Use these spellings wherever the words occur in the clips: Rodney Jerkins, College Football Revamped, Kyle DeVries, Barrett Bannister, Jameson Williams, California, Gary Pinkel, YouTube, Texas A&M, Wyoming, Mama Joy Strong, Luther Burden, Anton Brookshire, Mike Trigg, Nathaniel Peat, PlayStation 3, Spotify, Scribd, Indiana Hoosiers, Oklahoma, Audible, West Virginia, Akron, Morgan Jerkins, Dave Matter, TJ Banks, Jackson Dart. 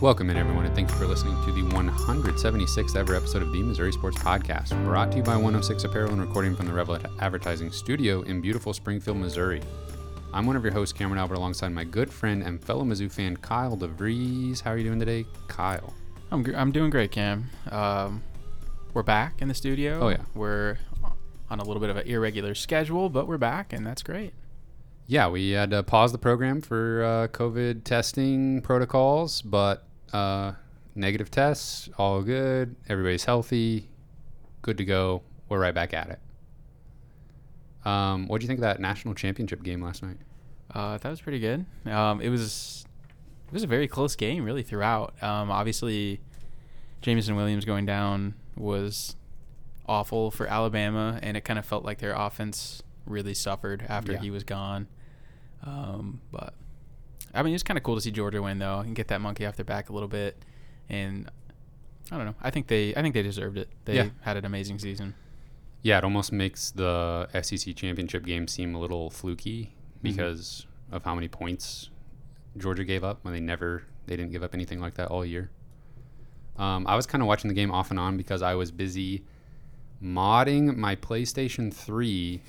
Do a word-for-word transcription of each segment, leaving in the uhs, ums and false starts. Welcome in, everyone, and thank you for listening to the one hundred seventy-sixth ever episode of the Missouri Sports Podcast, brought to you by one oh six Apparel and recording from the Rebel Advertising Studio in beautiful Springfield, Missouri. I'm one of your hosts, Cameron Albert, alongside my good friend and fellow Mizzou fan, Kyle DeVries. How are you doing today, Kyle? I'm I'm doing great, Cam. Um, we're back in the studio. Oh, yeah. We're on a little bit of an irregular schedule, but we're back, and that's great. Yeah, we had to pause the program for uh, COVID testing protocols, but uh negative tests, all good, everybody's healthy, good to go. We're right back at it. Um what do you think of that national championship game last night? uh that was pretty good. um it was it was a very close game really throughout. um obviously Jameson Williams going down was awful for Alabama, and it kind of felt like their offense really suffered after yeah. he was gone. um but I mean, it's kind of cool to see Georgia win, though, and get that monkey off their back a little bit. And I don't know. I think they, I think they deserved it. They yeah. had an amazing season. Yeah, it almost makes the S E C championship game seem a little fluky because mm-hmm. of how many points Georgia gave up when they never, they didn't give up anything like that all year. Um, I was kind of watching the game off and on because I was busy modding my PlayStation three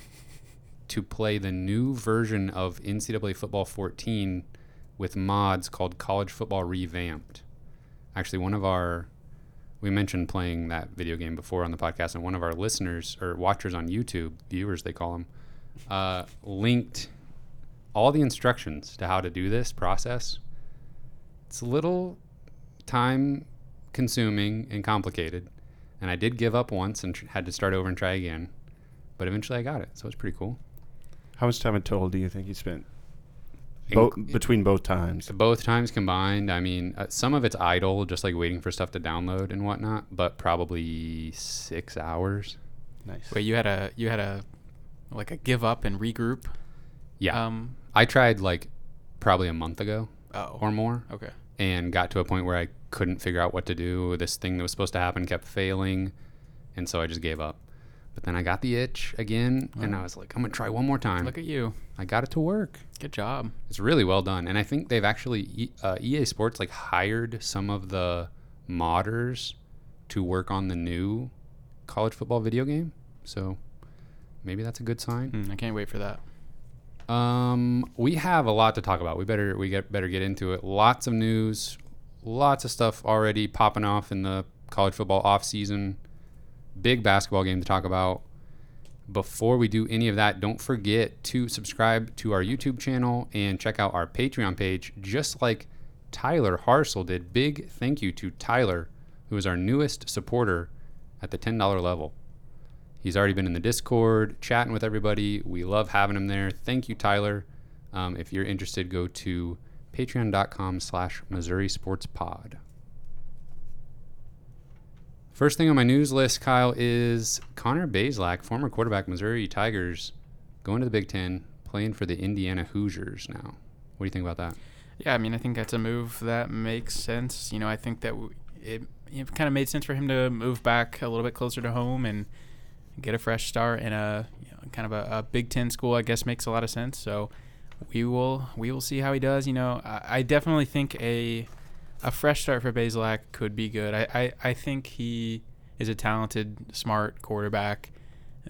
to play the new version of N C double A Football fourteen with mods called College Football Revamped. Actually, one of our, we mentioned playing that video game before on the podcast, and one of our listeners, or watchers on YouTube, viewers they call them, uh, linked all the instructions to how to do this process. It's a little time consuming and complicated, and I did give up once and tr- had to start over and try again, but eventually I got it, so it's pretty cool. How much time in total do you think you spent? Bo- between both times both times combined, I mean, uh, some of it's idle, just like waiting for stuff to download and whatnot, but probably six hours. Nice. Wait, you had a you had a like a give up and regroup? Yeah. um I tried like probably a month ago oh. or more, okay, and got to a point where I couldn't figure out what to do. This thing that was supposed to happen kept failing, and so I just gave up. But then I got the itch again, oh. and I was like, I'm going to try one more time. Look at you. I got it to work. Good job. It's really well done. And I think they've actually, uh, E A Sports, like, hired some of the modders to work on the new college football video game. So maybe that's a good sign. Mm, I can't wait for that. Um, we have a lot to talk about. We better we get better get into it. Lots of news, lots of stuff already popping off in the college football offseason. Big basketball game to talk about. Before we do any of that, don't forget to subscribe to our YouTube channel and check out our Patreon page, just like Tyler Harsel did. Big thank you to Tyler, who is our newest supporter at the ten dollars level. He's already been in the Discord, chatting with everybody. We love having him there. Thank you, Tyler. Um, if you're interested, go to patreon.com slash Missouri Sports Pod. First thing on my news list, Kyle, is Connor Bazelak, former quarterback, Missouri Tigers, going to the Big Ten, playing for the Indiana Hoosiers now. What do you think about that? Yeah, I mean, I think that's a move that makes sense. You know, I think that it, it kind of made sense for him to move back a little bit closer to home and get a fresh start in a, you know, kind of a, a Big Ten school. I guess makes a lot of sense. So we will we will see how he does. You know, I, I definitely think a – A fresh start for Bazelak could be good. I, I, I think he is a talented, smart quarterback,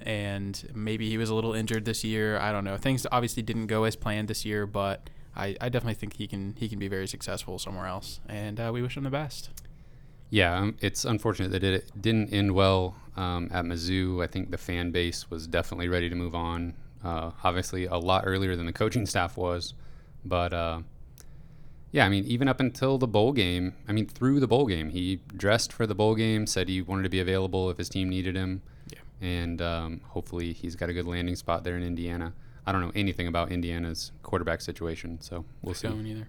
and maybe he was a little injured this year. I don't know. Things obviously didn't go as planned this year, but I, I definitely think he can he can be very successful somewhere else, and uh, we wish him the best. Yeah, um, it's unfortunate that it didn't end well um, at Mizzou. I think the fan base was definitely ready to move on, uh, obviously a lot earlier than the coaching staff was, but uh, – yeah, I mean, even up until the bowl game, I mean, through the bowl game, he dressed for the bowl game, said he wanted to be available if his team needed him. Yeah. And um, hopefully he's got a good landing spot there in Indiana. I don't know anything about Indiana's quarterback situation, so we'll I see. Don't either.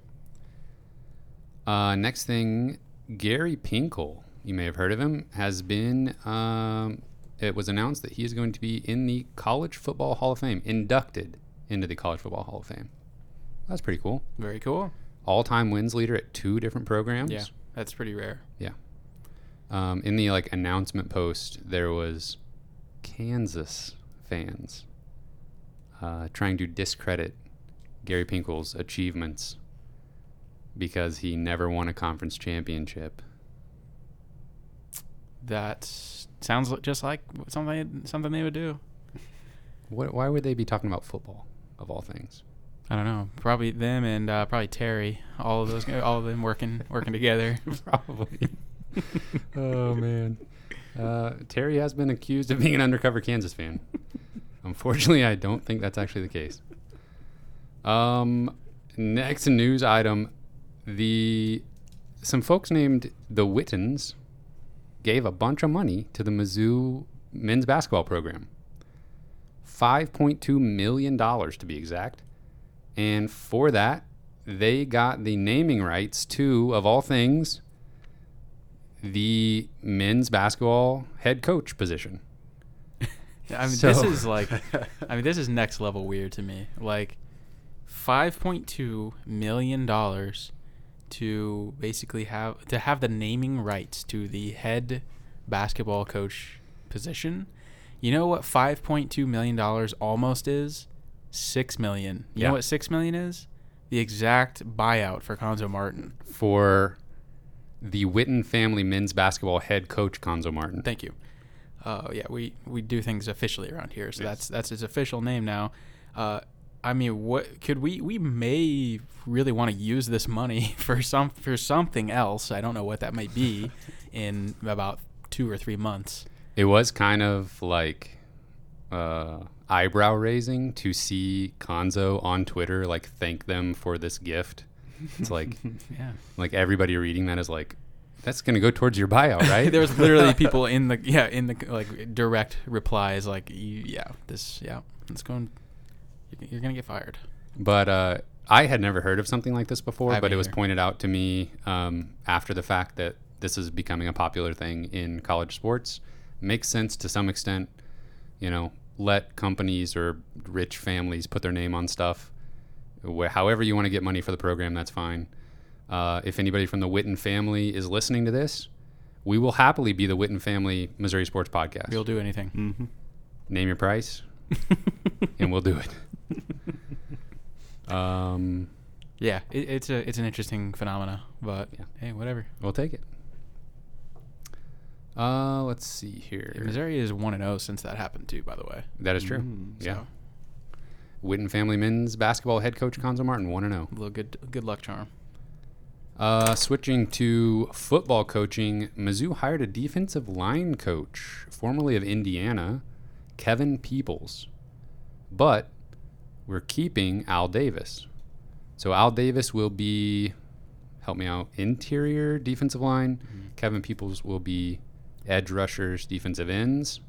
Uh, next thing, Gary Pinkel, you may have heard of him, has been, um, it was announced that he is going to be in the College Football Hall of Fame, inducted into the College Football Hall of Fame. That's pretty cool. Very cool. All-time wins leader at two different programs. Yeah, that's pretty rare. Yeah. Um, in the, like, announcement post, there was Kansas fans uh, trying to discredit Gary Pinkel's achievements. because he never won a conference championship. That sounds just like something something they would do. What? Why would they be talking about football of all things? I don't know. Probably them and uh, probably Terry. All of those, all of them working working together. Probably. Oh man. Uh, Terry has been accused of being an undercover Kansas fan. Unfortunately, I don't think that's actually the case. Um, next news item: the some folks named the Wittens gave a bunch of money to the Mizzou men's basketball program. five point two million dollars to be exact. And for that, they got the naming rights to, of all things, the men's basketball head coach position. I mean, so. this is like, I mean, this is next level weird to me. Like, five point two million dollars to basically have to have the naming rights to the head basketball coach position. You know what five point two million dollars almost is? six million dollars. You yeah. know what six million dollars is? The exact buyout for Cuonzo Martin. For the Witten Family men's basketball head coach, Cuonzo Martin. Thank you. Uh, yeah, we, we do things officially around here, so yes. that's that's his official name now. Uh, I mean, what could we we may really want to use this money for some for something else. I don't know what that might be in about two or three months. It was kind of like uh, eyebrow raising to see Cuonzo on Twitter like thank them for this gift. It's like, yeah, like everybody reading that is like, that's gonna go towards your buyout, right? There was literally people in the yeah in the like direct replies like, yeah, this yeah, it's going, you're gonna get fired. But uh, I had never heard of something like this before, but either. It was pointed out to me um, after the fact that this is becoming a popular thing in college sports. Makes sense to some extent, you know. Let companies or rich families put their name on stuff. Wh- however you want to get money for the program, that's fine. Uh, if anybody from the Witten family is listening to this, we will happily be the Witten Family Missouri Sports Podcast. We'll do anything. Mm-hmm. Name your price, and we'll do it. Um, yeah, it, it's a it's an interesting phenomena, but yeah. Hey, whatever. We'll take it. Uh, let's see here. Yeah, Missouri is one and zero since that happened too. By the way, that is true. Mm, yeah. So. Witten Family men's basketball head coach Cuonzo Martin, one and zero. A little good, good luck charm. Uh, switching to football coaching, Mizzou hired a defensive line coach, formerly of Indiana, Kevin Peoples, but we're keeping Al Davis. So Al Davis will be, help me out, interior defensive line. Mm-hmm. Kevin Peoples will be edge rushers, defensive ends.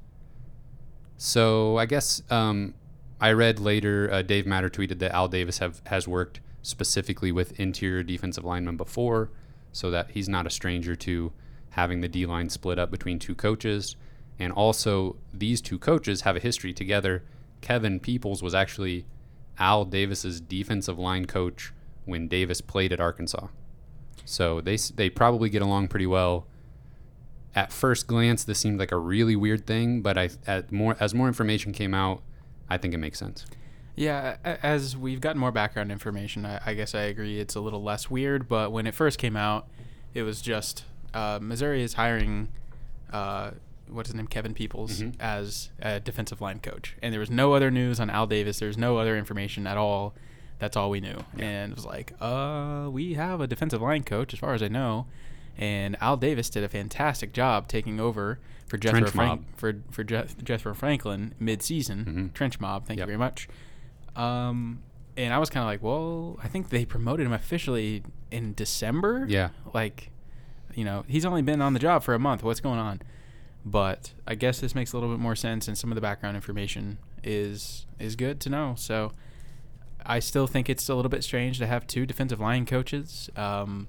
So I guess um, I read later uh, Dave Matter tweeted that Al Davis have, has worked specifically with interior defensive linemen before, so that he's not a stranger to having the D-line split up between two coaches. And also, these two coaches have a history together. Kevin Peoples was actually Al Davis's defensive line coach when Davis played at Arkansas. So they they probably get along pretty well. At first glance, this seemed like a really weird thing, but I at more as more information came out, I think it makes sense. Yeah, as we've gotten more background information, I, I guess I agree it's a little less weird. But when it first came out, it was just uh, Missouri is hiring uh, what's his name, Kevin Peoples, mm-hmm. as a defensive line coach, and there was no other news on Al Davis. There's no other information at all. That's all we knew. Yeah. And it was like, uh, we have a defensive line coach, as far as I know. And Al Davis did a fantastic job taking over for Jethro, Frank- for, for Jeth- Jethro Franklin mid-season. Mm-hmm. Trench mob, thank yep. you very much. Um, and I was kind of like, well, I think they promoted him officially in December. Yeah. Like, you know, he's only been on the job for a month. What's going on? But I guess this makes a little bit more sense, and some of the background information is is good to know. So I still think it's a little bit strange to have two defensive line coaches, um,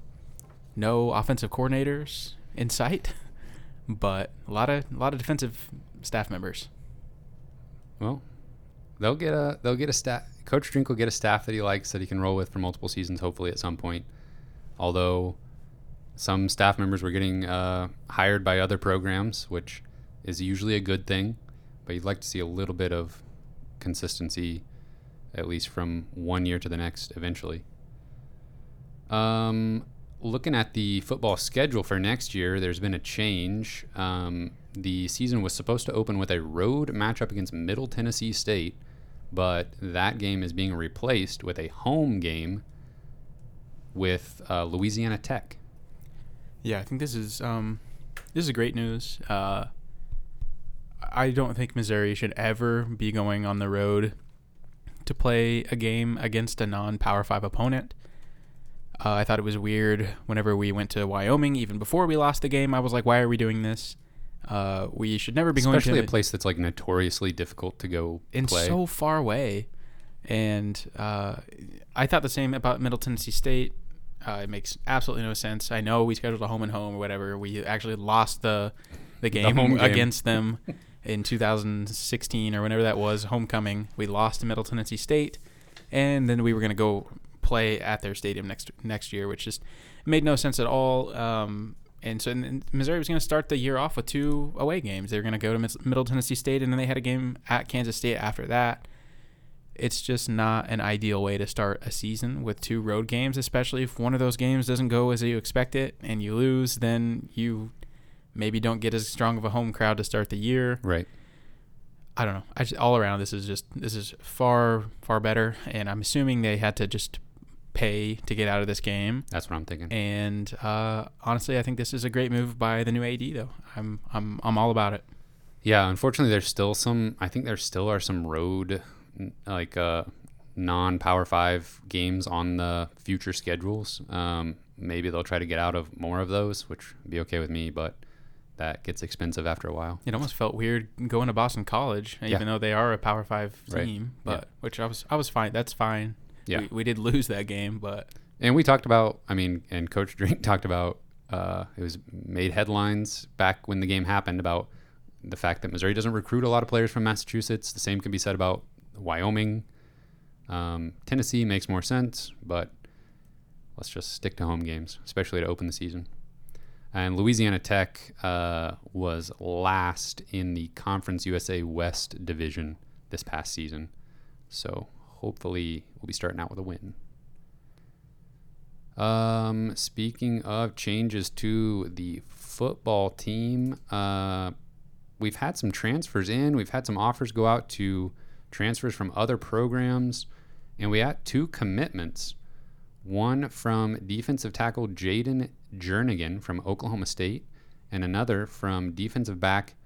no offensive coordinators in sight, but a lot of a lot of defensive staff members. Well, they'll get a they'll get a staff. Coach Drink will get a staff that he likes that he can roll with for multiple seasons, hopefully at some point. Although some staff members were getting uh, hired by other programs, which is usually a good thing, but you'd like to see a little bit of consistency, at least from one year to the next eventually. Um, looking at the football schedule for next year, there's been a change. Um, the season was supposed to open with a road matchup against Middle Tennessee State, but that game is being replaced with a home game with uh, Louisiana Tech. Yeah, I think this is um, this is great news. Uh, I don't think Missouri should ever be going on the road to play a game against a non-Power five opponent. Uh, I thought it was weird whenever we went to Wyoming, even before we lost the game. I was like, why are we doing this? Uh, we should never be Especially going to... Especially a place that's like notoriously difficult to go and play. And so far away. And uh, I thought the same about Middle Tennessee State. Uh, it makes absolutely no sense. I know we scheduled a home and home or whatever. We actually lost the, the game, the home game against them in two thousand sixteen or whenever that was, homecoming. We lost to Middle Tennessee State. And then we were going to go play at their stadium next next year, which just made no sense at all. Um, and so and, and Missouri was going to start the year off with two away games. They were going to go to Mid- Middle Tennessee State, and then they had a game at Kansas State after that. It's just not an ideal way to start a season with two road games, especially if one of those games doesn't go as you expect it and you lose, then you maybe don't get as strong of a home crowd to start the year. Right. I don't know. I just, all around, this is just this is far, far better, and I'm assuming they had to just pay to get out of this game. That's what I'm thinking. And uh, honestly, I think this is a great move by the new A D, though. I'm I'm I'm all about it. Yeah, unfortunately, there's still some. I think there still are some road, like uh, non-Power Five games on the future schedules. Um, maybe they'll try to get out of more of those, which would be okay with me. But that gets expensive after a while. It almost felt weird going to Boston College, even yeah. though they are a Power Five team. Right. But yeah. which I was I was fine. That's fine. Yeah, we, we did lose that game, but and we talked about. I mean, and Coach Drink talked about. Uh, it was made headlines back when the game happened about the fact that Missouri doesn't recruit a lot of players from Massachusetts. The same can be said about Wyoming. Um, Tennessee makes more sense, but let's just stick to home games, especially to open the season. And Louisiana Tech uh, was last in the Conference U S A West division this past season, so. Hopefully, we'll be starting out with a win. Um, speaking of changes to the football team, uh, we've had some transfers in. We've had some offers go out to transfers from other programs. And we had two commitments. One from defensive tackle Jaden Jernigan from Oklahoma State. And another from defensive back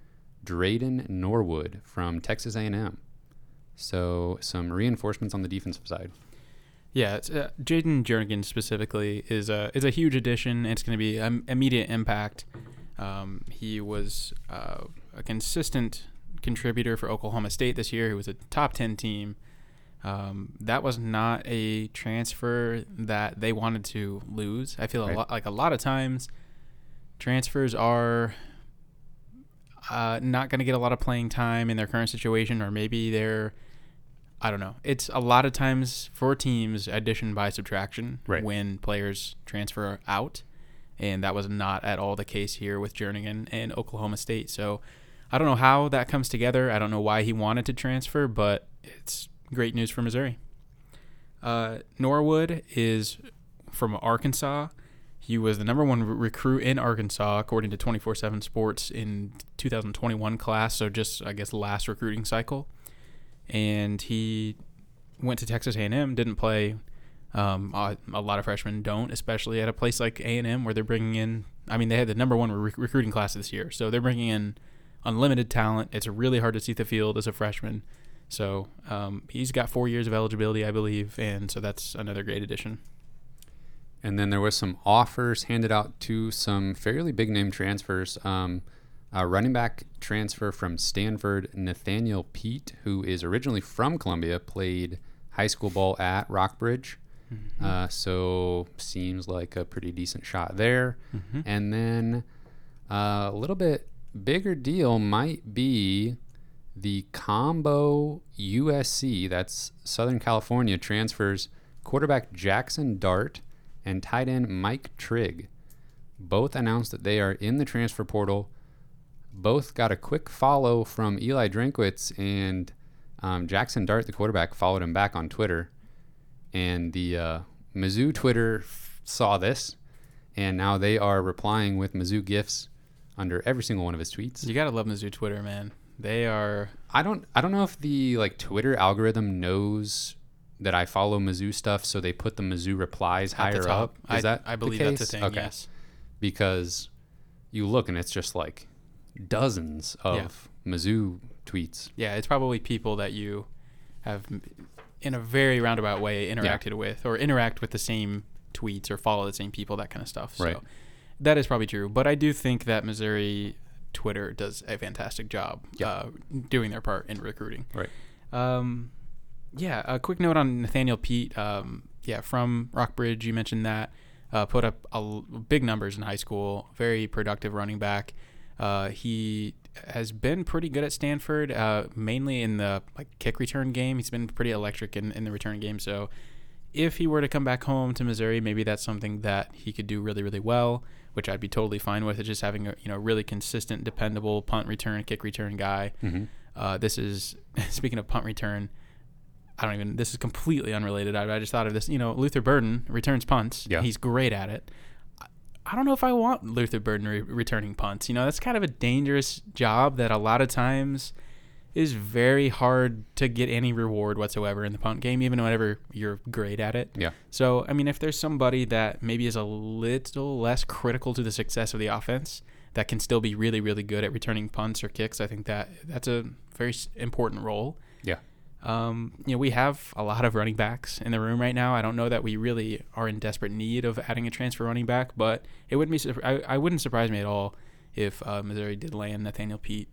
Drayden Norwood from Texas A and M. So some reinforcements on the defensive side. Yeah, uh, Jaden Jernigan specifically is a is a huge addition. It's going to be an immediate impact. Um, he was uh, a consistent contributor for Oklahoma State this year. He was a top ten team. Um, that was not a transfer that they wanted to lose. I feel right. a lot, like a lot of times transfers are. Uh, not going to get a lot of playing time in their current situation, or maybe they're, I don't know. It's a lot of times for teams addition by subtraction right. when players transfer out, and that was not at all the case here with Jernigan and Oklahoma State. So I don't know how that comes together. I don't know why he wanted to transfer, but it's great news for Missouri. Uh, Norwood is from Arkansas. He was the number one recruit in Arkansas, according to twenty-four seven Sports, in two thousand twenty-one class, so just, I guess, last recruiting cycle. And he went to Texas A and M, didn't play. Um, a, a lot of freshmen don't, especially at a place like A and M where they're bringing in – I mean, they had the number one re- recruiting class this year, so they're bringing in unlimited talent. It's really hard to see the field as a freshman. So um, he's got four years of eligibility, I believe, and so that's another great addition. And then there was some offers handed out to some fairly big-name transfers. Um, a running back transfer from Stanford, Nathaniel Peat, who is originally from Columbia, played high school ball at Rockbridge. Mm-hmm. Uh, so seems like a pretty decent shot there. Mm-hmm. And then uh, a little bit bigger deal might be the combo U S C, that's Southern California, transfers quarterback Jackson Dart and tight end Mike Trigg. Both announced that they are in the transfer portal. Both got a quick follow from Eli Drinkwitz, and um, Jackson Dart, the quarterback, followed him back on Twitter. And the uh, Mizzou Twitter f- saw this, and now they are replying with Mizzou gifts under every single one of his tweets. You gotta love Mizzou Twitter, man. They are. I don't. I don't know if the like Twitter algorithm knows that I follow Mizzou stuff, so they put the Mizzou replies higher up. Is I, that I believe the case? That's a thing. Okay. Yes, because you look and it's just like dozens of yeah. Mizzou tweets. Yeah, it's probably people that you have in a very roundabout way interacted yeah. with, or interact with the same tweets, or follow the same people, that kind of stuff. So right. that is probably true. But I do think that Missouri Twitter does a fantastic job yeah. uh, doing their part in recruiting. Right. Um, yeah, a quick note on Nathaniel Peat. Um, yeah, from Rockbridge, you mentioned that. Uh, put up a l- big numbers in high school. Very productive running back. Uh, he has been pretty good at Stanford, uh, mainly in the like kick return game. He's been pretty electric in, in the return game. So if he were to come back home to Missouri, maybe that's something that he could do really, really well, which I'd be totally fine with. It's just having a you know really consistent, dependable punt return, kick return guy. Mm-hmm. Uh, this is, speaking of punt return, I don't even, this is completely unrelated. I, I just thought of this, you know, Luther Burden returns punts. Yeah. He's great at it. I, I don't know if I want Luther Burden re- returning punts. You know, that's kind of a dangerous job that a lot of times is very hard to get any reward whatsoever in the punt game, even whenever you're great at it. Yeah. So, I mean, if there's somebody that maybe is a little less critical to the success of the offense that can still be really, really good at returning punts or kicks, I think that that's a very important role. Yeah. Um, you know, we have a lot of running backs in the room right now. I don't know that we really are in desperate need of adding a transfer running back, but it wouldn't be, I, I wouldn't surprise me at all if uh, Missouri did land Nathaniel Peat.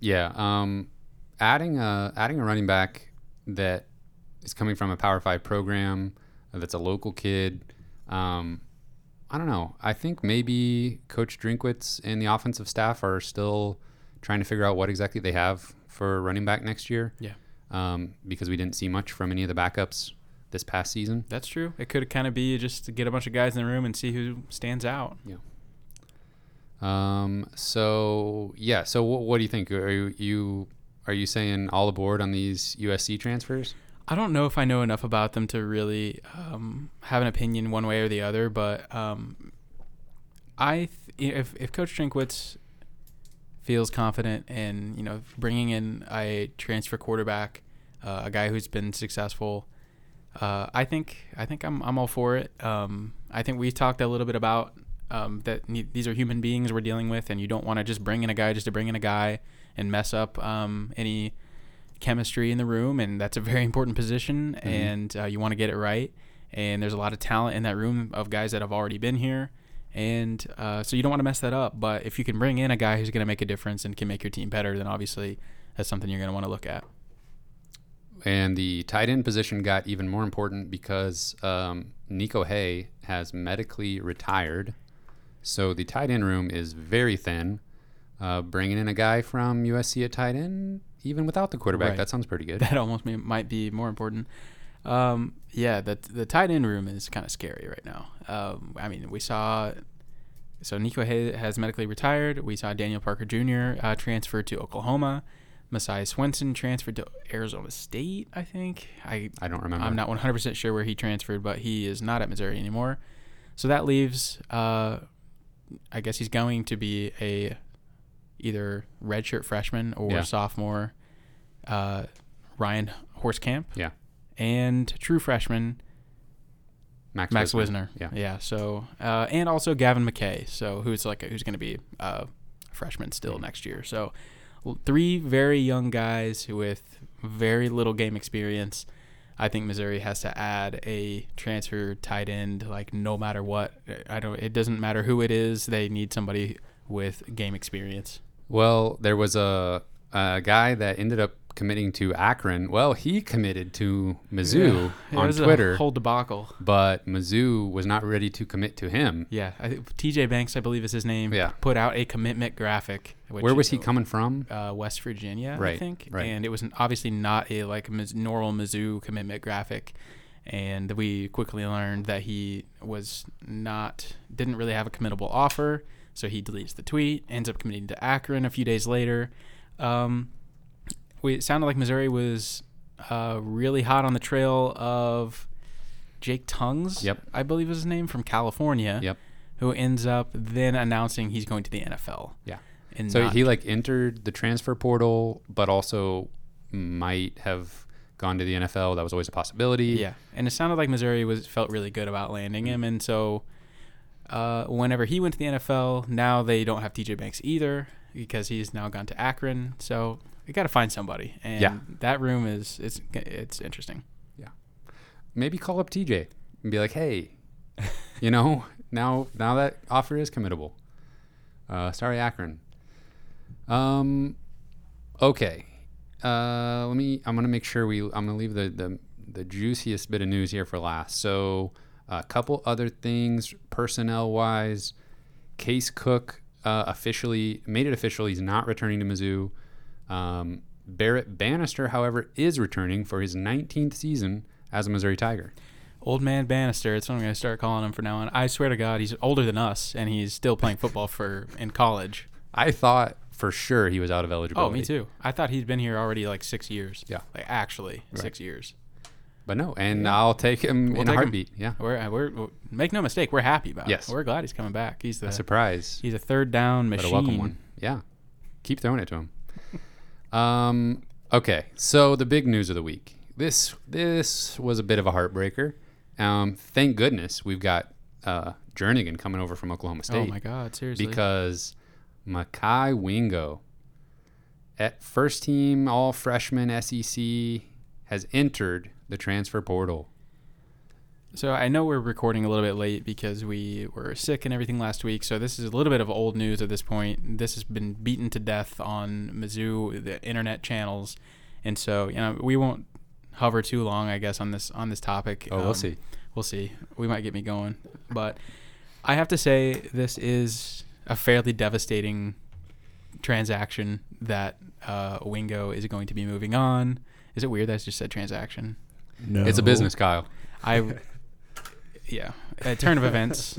Yeah, um, adding a adding a running back that is coming from a Power Five program, that's a local kid. Um, I don't know. I think maybe Coach Drinkwitz and the offensive staff are still trying to figure out what exactly they have for running back next year. Yeah. Um, because we didn't see much from any of the backups this past season. That's true. It could kind of be just to get a bunch of guys in the room and see who stands out. Yeah. Um. So yeah. So what, what do you think? Are you, you are you saying all aboard on these U S C transfers? I don't know if I know enough about them to really um, have an opinion one way or the other. But um, I th- if if Coach Drinkwitz feels confident in, you know, bringing in a transfer quarterback, uh, a guy who's been successful. Uh, I think I think I'm I'm all for it. Um, I think we talked a little bit about um, that these are human beings we're dealing with, and you don't want to just bring in a guy just to bring in a guy and mess up um, any chemistry in the room. And that's a very important position, mm-hmm. and uh, you want to get it right. And there's a lot of talent in that room of guys that have already been here. And uh, so you don't want to mess that up. But if you can bring in a guy who's going to make a difference and can make your team better, then obviously that's something you're going to want to look at. And the tight end position got even more important because um, Nico Hay has medically retired. So the tight end room is very thin. Uh, bringing in a guy from U S C at tight end, even without the quarterback, right. That sounds pretty good. That almost may, might be more important. Um, yeah, the, the tight end room is kind of scary right now. Um, I mean, we saw, so Nico Hay has medically retired. We saw Daniel Parker Junior Uh, transfer to Oklahoma. Messiah Swenson transferred to Arizona State, I think. I I don't remember. I'm not one hundred percent sure where he transferred, but he is not at Missouri anymore. So that leaves, uh, I guess he's going to be a either redshirt freshman or yeah. sophomore, uh, Ryan Horsecamp. Yeah. And true freshman Max, Max Wisner. Wisner, yeah, yeah. So uh, and also Gavin McKay, so who's like a, who's going to be a freshman still mm-hmm. next year. So three very young guys with very little game experience. I think Missouri has to add a transfer tight end, like no matter what. I don't. It doesn't matter who it is. They need somebody with game experience. Well, there was a, a guy that ended up committing to Akron. Well, he committed to Mizzou yeah, on Twitter. It was a whole debacle. But Mizzou was not ready to commit to him. Yeah. I think T J Banks, I believe is his name, yeah. put out a commitment graphic. Where was he know, coming from? Uh, West Virginia, right, I think. Right. And it was obviously not a like normal Mizzou commitment graphic. And we quickly learned that he was not, didn't really have a committable offer. So he deletes the tweet, ends up committing to Akron a few days later. Um, We, it sounded like Missouri was uh, really hot on the trail of Jake Tongues, yep. I believe is his name, from California, yep. who ends up then announcing he's going to the N F L. Yeah. And so not- he like entered the transfer portal, but also might have gone to the N F L. That was always a possibility. Yeah. And it sounded like Missouri was felt really good about landing him. And so uh, whenever he went to the N F L, now they don't have T J Banks either because he's now gone to Akron. So we got to find somebody. And yeah. that room is, it's, it's interesting. Yeah. Maybe call up T J and be like, hey, you know, now, now that offer is committable. Uh, sorry, Akron. Um, okay. Uh, let me, I'm going to make sure we, I'm going to leave the, the, the juiciest bit of news here for last. So a couple other things personnel wise, Case Cook, uh, officially made it official. He's not returning to Mizzou. Um, Barrett Bannister, however, is returning for his nineteenth season as a Missouri Tiger. Old man Bannister. That's what I'm going to start calling him from now on. I swear to God, he's older than us and he's still playing football for in college. I thought for sure he was out of eligibility. Oh, me too. I thought he'd been here already like six years. Yeah. Like actually right. six years. But no, and yeah. I'll take him we'll in take a heartbeat. Him. Yeah. We're, we're, we're, make no mistake, we're happy about yes. it. We're glad he's coming back. He's the a surprise. He's a third down machine. But a welcome one. Yeah. Keep throwing it to him. Um, okay. So the big news of the week, this, this was a bit of a heartbreaker. Um, thank goodness we've got, uh, Jernigan coming over from Oklahoma State. Oh my God. Seriously. Because Makhi Wingo at first team, all freshman S E C has entered the transfer portal. So I know we're recording a little bit late because we were sick and everything last week. So this is a little bit of old news at this point. This has been beaten to death on Mizzou, the internet channels. And so, you know, we won't hover too long, I guess, on this on this topic. Oh, um, we'll see. We'll see. We might get me going. But I have to say this is a fairly devastating transaction that uh, Wingo is going to be moving on. Is it weird that I just said transaction? No. It's a business, Kyle. I... Yeah, a turn of events.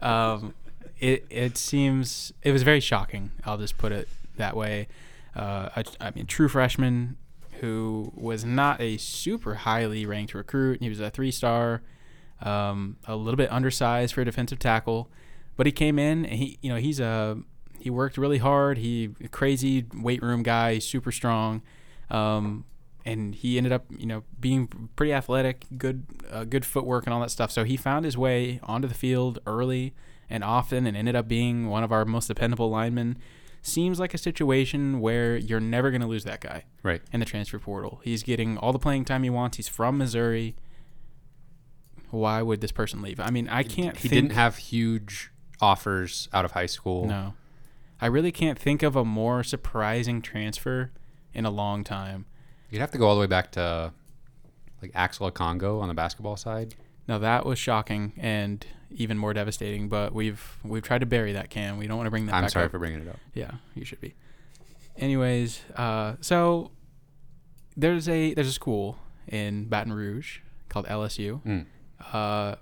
um, it it seems it was very shocking. I'll just put it that way. Uh, I, I mean, true freshman who was not a super highly ranked recruit. He was a three star, um, a little bit undersized for a defensive tackle, but he came in and he you know he's a he worked really hard. He a crazy weight room guy, super strong. Um, And he ended up, you know, being pretty athletic, good, uh, good footwork and all that stuff. So he found his way onto the field early and often, and ended up being one of our most dependable linemen. Seems like a situation where you're never going to lose that guy, right? In the transfer portal, he's getting all the playing time he wants. He's from Missouri. Why would this person leave? I mean, I can't. He think... didn't have huge offers out of high school. No, I really can't think of a more surprising transfer in a long time. You'd have to go all the way back to like Axel Okongo on the basketball side. No, that was shocking and even more devastating. But we've we've tried to bury that can. We don't want to bring that. I'm back sorry up. for bringing it up. Yeah, you should be. Anyways, uh, so there's a there's a school in Baton Rouge called L S U. Mm. Uh,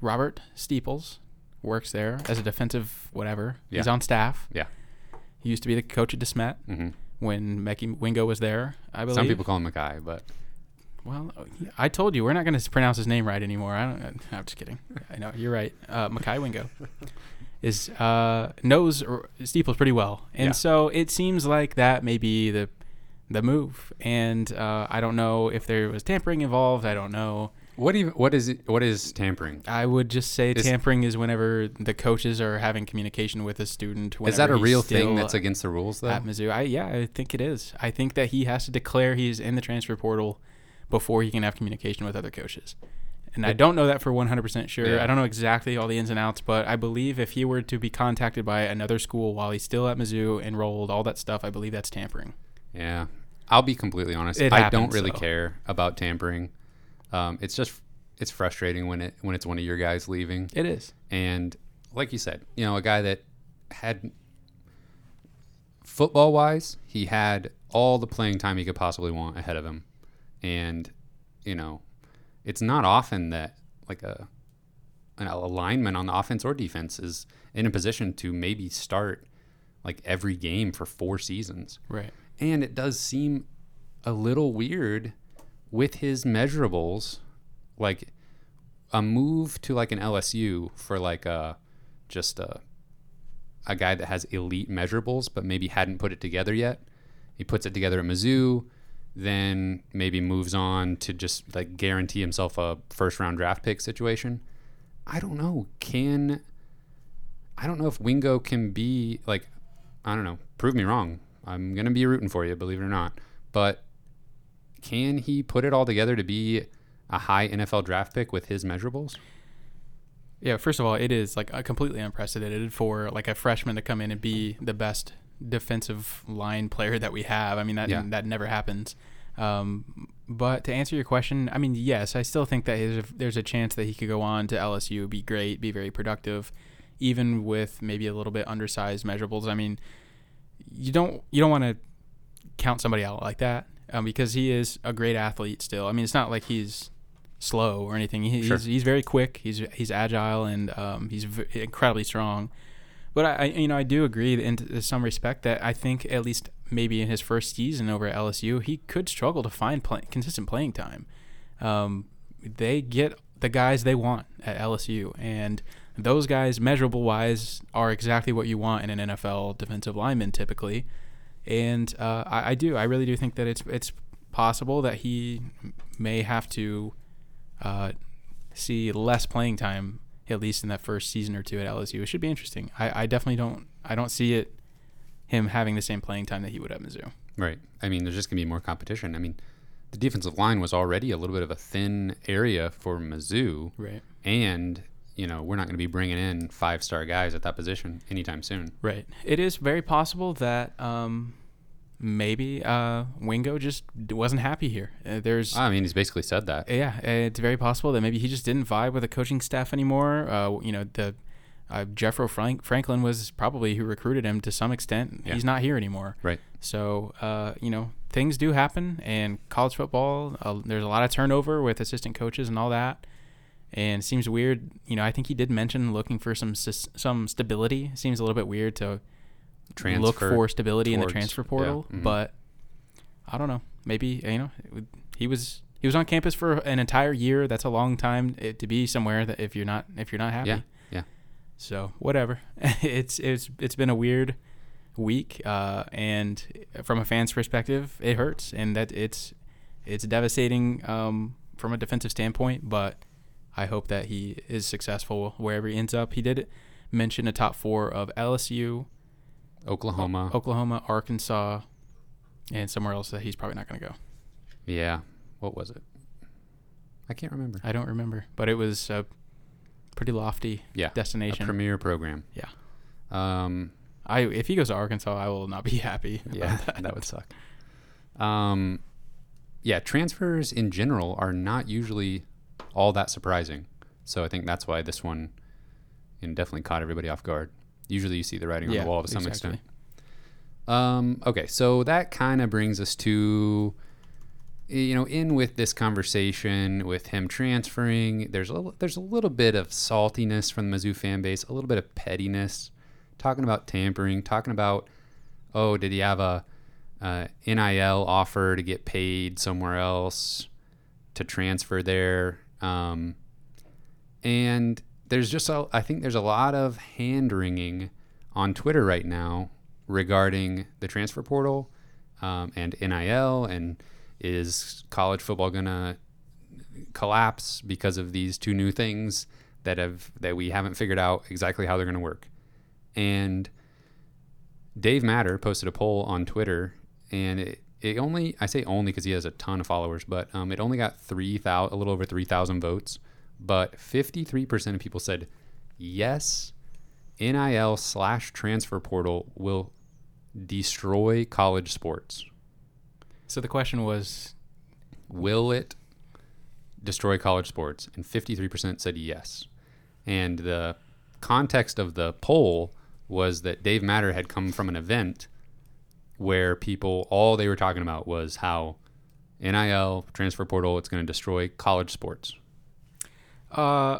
Robert Steeples works there as a defensive whatever. Yeah. He's on staff. Yeah, he used to be the coach at DeSmet. Mm-hmm. When Makhi Wingo was there, I believe. Some people call him Makhi, but... Well, I told you, we're not going to pronounce his name right anymore. I don't, I'm just kidding. I know, you're right. Uh, Makhi Wingo is uh, knows Steeples pretty well. And yeah. so it seems like that may be the the move. And uh, I don't know if there was tampering involved. I don't know. What even, What is it, What is tampering? I would just say is, tampering is whenever the coaches are having communication with a student. Is that a real thing that's against the rules, though? At Mizzou, I, yeah, I think it is. I think that he has to declare he's in the transfer portal before he can have communication with other coaches. And it, I don't know that for one hundred percent sure. Yeah. I don't know exactly all the ins and outs, but I believe if he were to be contacted by another school while he's still at Mizzou, enrolled, all that stuff, I believe that's tampering. Yeah. I'll be completely honest. It I happens, don't really so. care about tampering. Um, it's just it's frustrating when it when it's one of your guys leaving. It is, and like you said, you know, a guy that had football wise, he had all the playing time he could possibly want ahead of him, and you know, it's not often that like a an lineman on the offense or defense is in a position to maybe start like every game for four seasons, right? And it does seem a little weird. With his measurables, like a move to like an L S U for like a just a a guy that has elite measurables but maybe hadn't put it together yet. He puts it together at Mizzou, then maybe moves on to just like guarantee himself a first round draft pick situation. I don't know. Can I don't know if Wingo can be like, I don't know, prove me wrong. I'm going to be rooting for you, believe it or not. But can he put it all together to be a high N F L draft pick with his measurables? Yeah, first of all, it is like a completely unprecedented for like a freshman to come in and be the best defensive line player that we have. I mean, that yeah. that never happens. Um, but to answer your question, I mean, yes, I still think that there's a, there's a chance that he could go on to L S U, be great, be very productive, even with maybe a little bit undersized measurables. I mean, you don't you don't want to count somebody out like that um, because he is a great athlete still. I mean, it's not like he's slow or anything. He, sure. He's he's very quick. He's he's agile and um, he's v- incredibly strong. But I, I you know I do agree in some respect that I think at least maybe in his first season over at L S U he could struggle to find play, consistent playing time. Um, they get the guys they want at L S U, and those guys, measurable wise, are exactly what you want in an N F L defensive lineman typically. And uh, I, I do, I really do think that it's it's possible that he may have to uh, see less playing time at least in that first season or two at L S U. It should be interesting. I, I definitely don't, I don't see it him having the same playing time that he would at Mizzou. Right. I mean, there's just gonna be more competition. I mean, the defensive line was already a little bit of a thin area for Mizzou. Right. And you know, we're not going to be bringing in five-star guys at that position anytime soon. Right. It is very possible that um, maybe uh, Wingo just wasn't happy here. Uh, there's. I mean, he's basically said that. Yeah, it's very possible that maybe he just didn't vibe with the coaching staff anymore. Uh, you know, the uh, Jeffro Frank- Franklin was probably who recruited him to some extent. Yeah. He's not here anymore. Right. So, uh, you know, things do happen, and college football, uh, there's a lot of turnover with assistant coaches and all that. And it seems weird, you know, I think he did mention looking for some some stability. It seems a little bit weird to transfer look for stability towards, in the transfer portal. Yeah, mm-hmm. But I don't know. Maybe, you know, he was he was on campus for an entire year. That's a long time to be somewhere that if you're not if you're not happy. Yeah, yeah. So whatever. it's it's it's been a weird week, uh, and from a fan's perspective, it hurts, and that it's it's devastating um, from a defensive standpoint, but. I hope that he is successful wherever he ends up. He did mention a top four of L S U, Oklahoma, Oklahoma, Arkansas, and somewhere else that he's probably not going to go. Yeah. What was it? I can't remember. I don't remember, but it was a pretty lofty yeah, destination. A premier program. Yeah. Um, I if he goes to Arkansas, I will not be happy. Yeah, about that. That would suck. Um, yeah, transfers in general are not usually all that surprising. So I think that's why this one you know, definitely caught everybody off guard. Usually you see the writing on yeah, the wall to some exactly. extent. Um, okay, so that kind of brings us to, you know, in with this conversation with him transferring, there's a little, there's a little bit of saltiness from the Mizzou fan base, a little bit of pettiness, talking about tampering, talking about, oh, did he have a uh, N I L offer to get paid somewhere else to transfer there? Um, and there's just, a, I think there's a lot of hand wringing on Twitter right now regarding the transfer portal, um, and N I L, and is college football going to collapse because of these two new things that have, that we haven't figured out exactly how they're going to work. And Dave Matter posted a poll on Twitter, and it, It only, I say only because he has a ton of followers, but um, it only got three thousand, a little over three thousand votes. But fifty-three percent of people said, yes, N I L slash transfer portal will destroy college sports. So the question was, will it destroy college sports? And fifty-three percent said yes. And the context of the poll was that Dave Matter had come from an event where people, all they were talking about was how N I L, transfer portal, it's going to destroy college sports. Uh,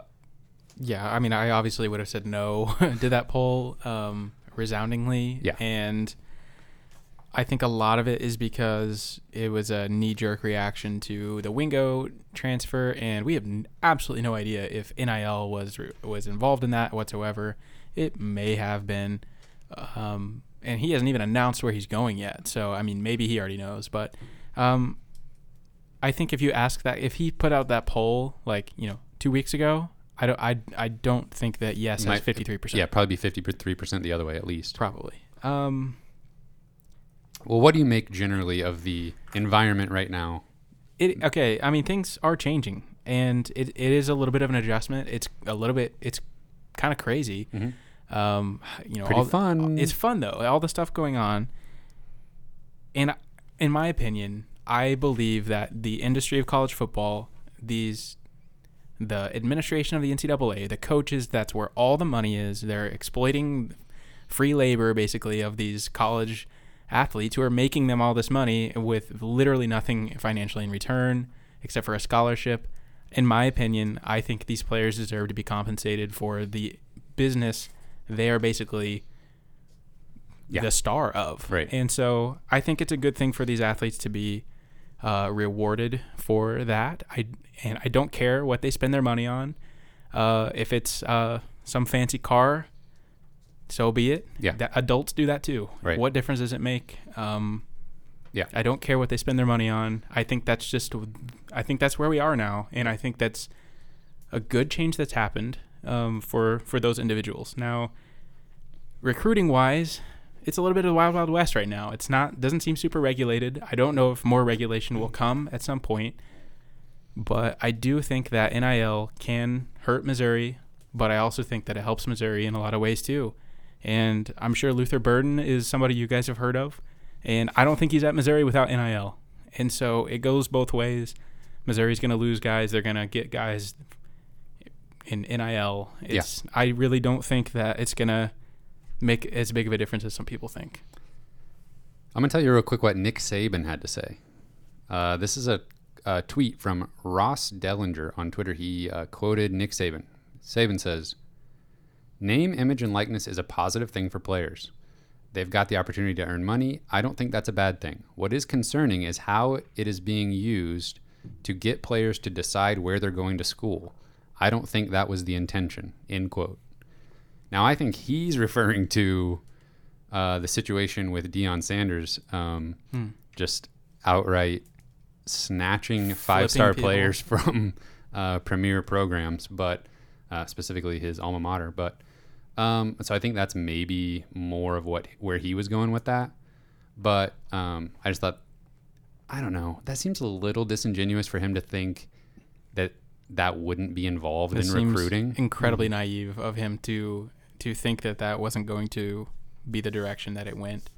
yeah, I mean, I obviously would have said no to that poll um, resoundingly. Yeah. And I think a lot of it is because it was a knee-jerk reaction to the Wingo transfer, and we have n- absolutely no idea if N I L was was involved in that whatsoever. It may have been, um, and he hasn't even announced where he's going yet. So, I mean, maybe he already knows. But um, I think if you ask that, if he put out that poll, like, you know, two weeks ago, I don't, I, I don't think that yes has fifty-three percent. Yeah, probably be fifty-three percent the other way at least. Probably. Um, Well, what do you make generally of the environment right now? It, okay, I mean, things are changing, and it, it is a little bit of an adjustment. It's a little bit, it's kind of crazy. Mm-hmm. Um, you know, Pretty all, fun. It's fun, though, all the stuff going on. And in my opinion, I believe that the industry of college football, these, the administration of the N C double A, the coaches, that's where all the money is. They're exploiting free labor, basically, of these college athletes who are making them all this money with literally nothing financially in return except for a scholarship. In my opinion, I think these players deserve to be compensated for the business they are basically yeah. the star of. Right. And so I think it's a good thing for these athletes to be uh, rewarded for that. I and I don't care what they spend their money on. Uh, if it's uh, some fancy car, so be it. Yeah. That, adults do that too. Right. What difference does it make? Um, yeah. I don't care what they spend their money on. I think that's just, I think that's where we are now. And I think that's a good change that's happened um, for, for those individuals. Now, recruiting wise, it's a little bit of the wild, wild west right now. It's not, doesn't seem super regulated. I don't know if more regulation will come at some point, but I do think that N I L can hurt Missouri, but I also think that it helps Missouri in a lot of ways too. And I'm sure Luther Burden is somebody you guys have heard of. And I don't think he's at Missouri without N I L. And so it goes both ways. Missouri's going to lose guys. They're going to get guys in N I L. It's, yeah. I really don't think that it's going to make as big of a difference as some people think. I'm going to tell you real quick what Nick Saban had to say. Uh, this is a, a tweet from Ross Dellinger on Twitter. He uh, quoted Nick Saban. Saban says, "Name, image, and likeness is a positive thing for players. They've got the opportunity to earn money. I don't think that's a bad thing. What is concerning is how it is being used to get players to decide where they're going to school. I don't think that was the intention," end quote. Now, I think he's referring to uh, the situation with Deion Sanders, um, hmm. just outright snatching five-star players from uh, premier programs, but uh, specifically his alma mater. But Um, so I think that's maybe more of what where he was going with that. But um, I just thought, I don't know. That seems a little disingenuous for him to think that that wouldn't be involved it in seems recruiting. Incredibly mm-hmm. naive of him to to think that that wasn't going to be the direction that it went.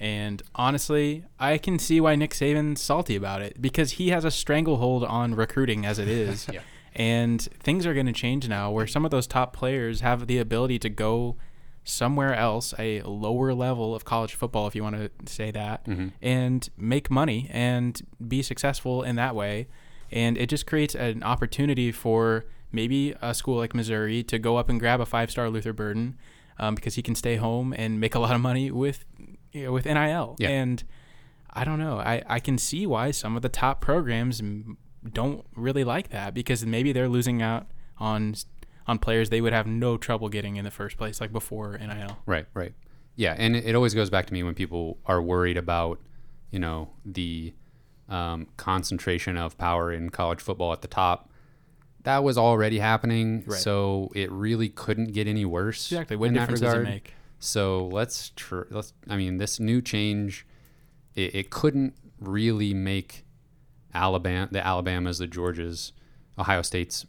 And honestly, I can see why Nick Saban's salty about it, because he has a stranglehold on recruiting as it is. yeah. And things are going to change now, where some of those top players have the ability to go somewhere else, a lower level of college football, if you want to say that, mm-hmm. and make money and be successful in that way. And it just creates an opportunity for maybe a school like Missouri to go up and grab a five-star Luther Burden um, because he can stay home and make a lot of money with you know, with N I L. Yeah. And I don't know. I, I can see why some of the top programs m- don't really like that, because maybe they're losing out on on players they would have no trouble getting in the first place, like before N I L. Right, right. Yeah, and it always goes back to me when people are worried about, you know, the um, concentration of power in college football at the top. That was already happening, right. So it really couldn't get any worse. Exactly. What difference does it make? So let's, tr- let's I mean, this new change, it, it couldn't really make Alabama, the Alabamas, the Georgias, Ohio State's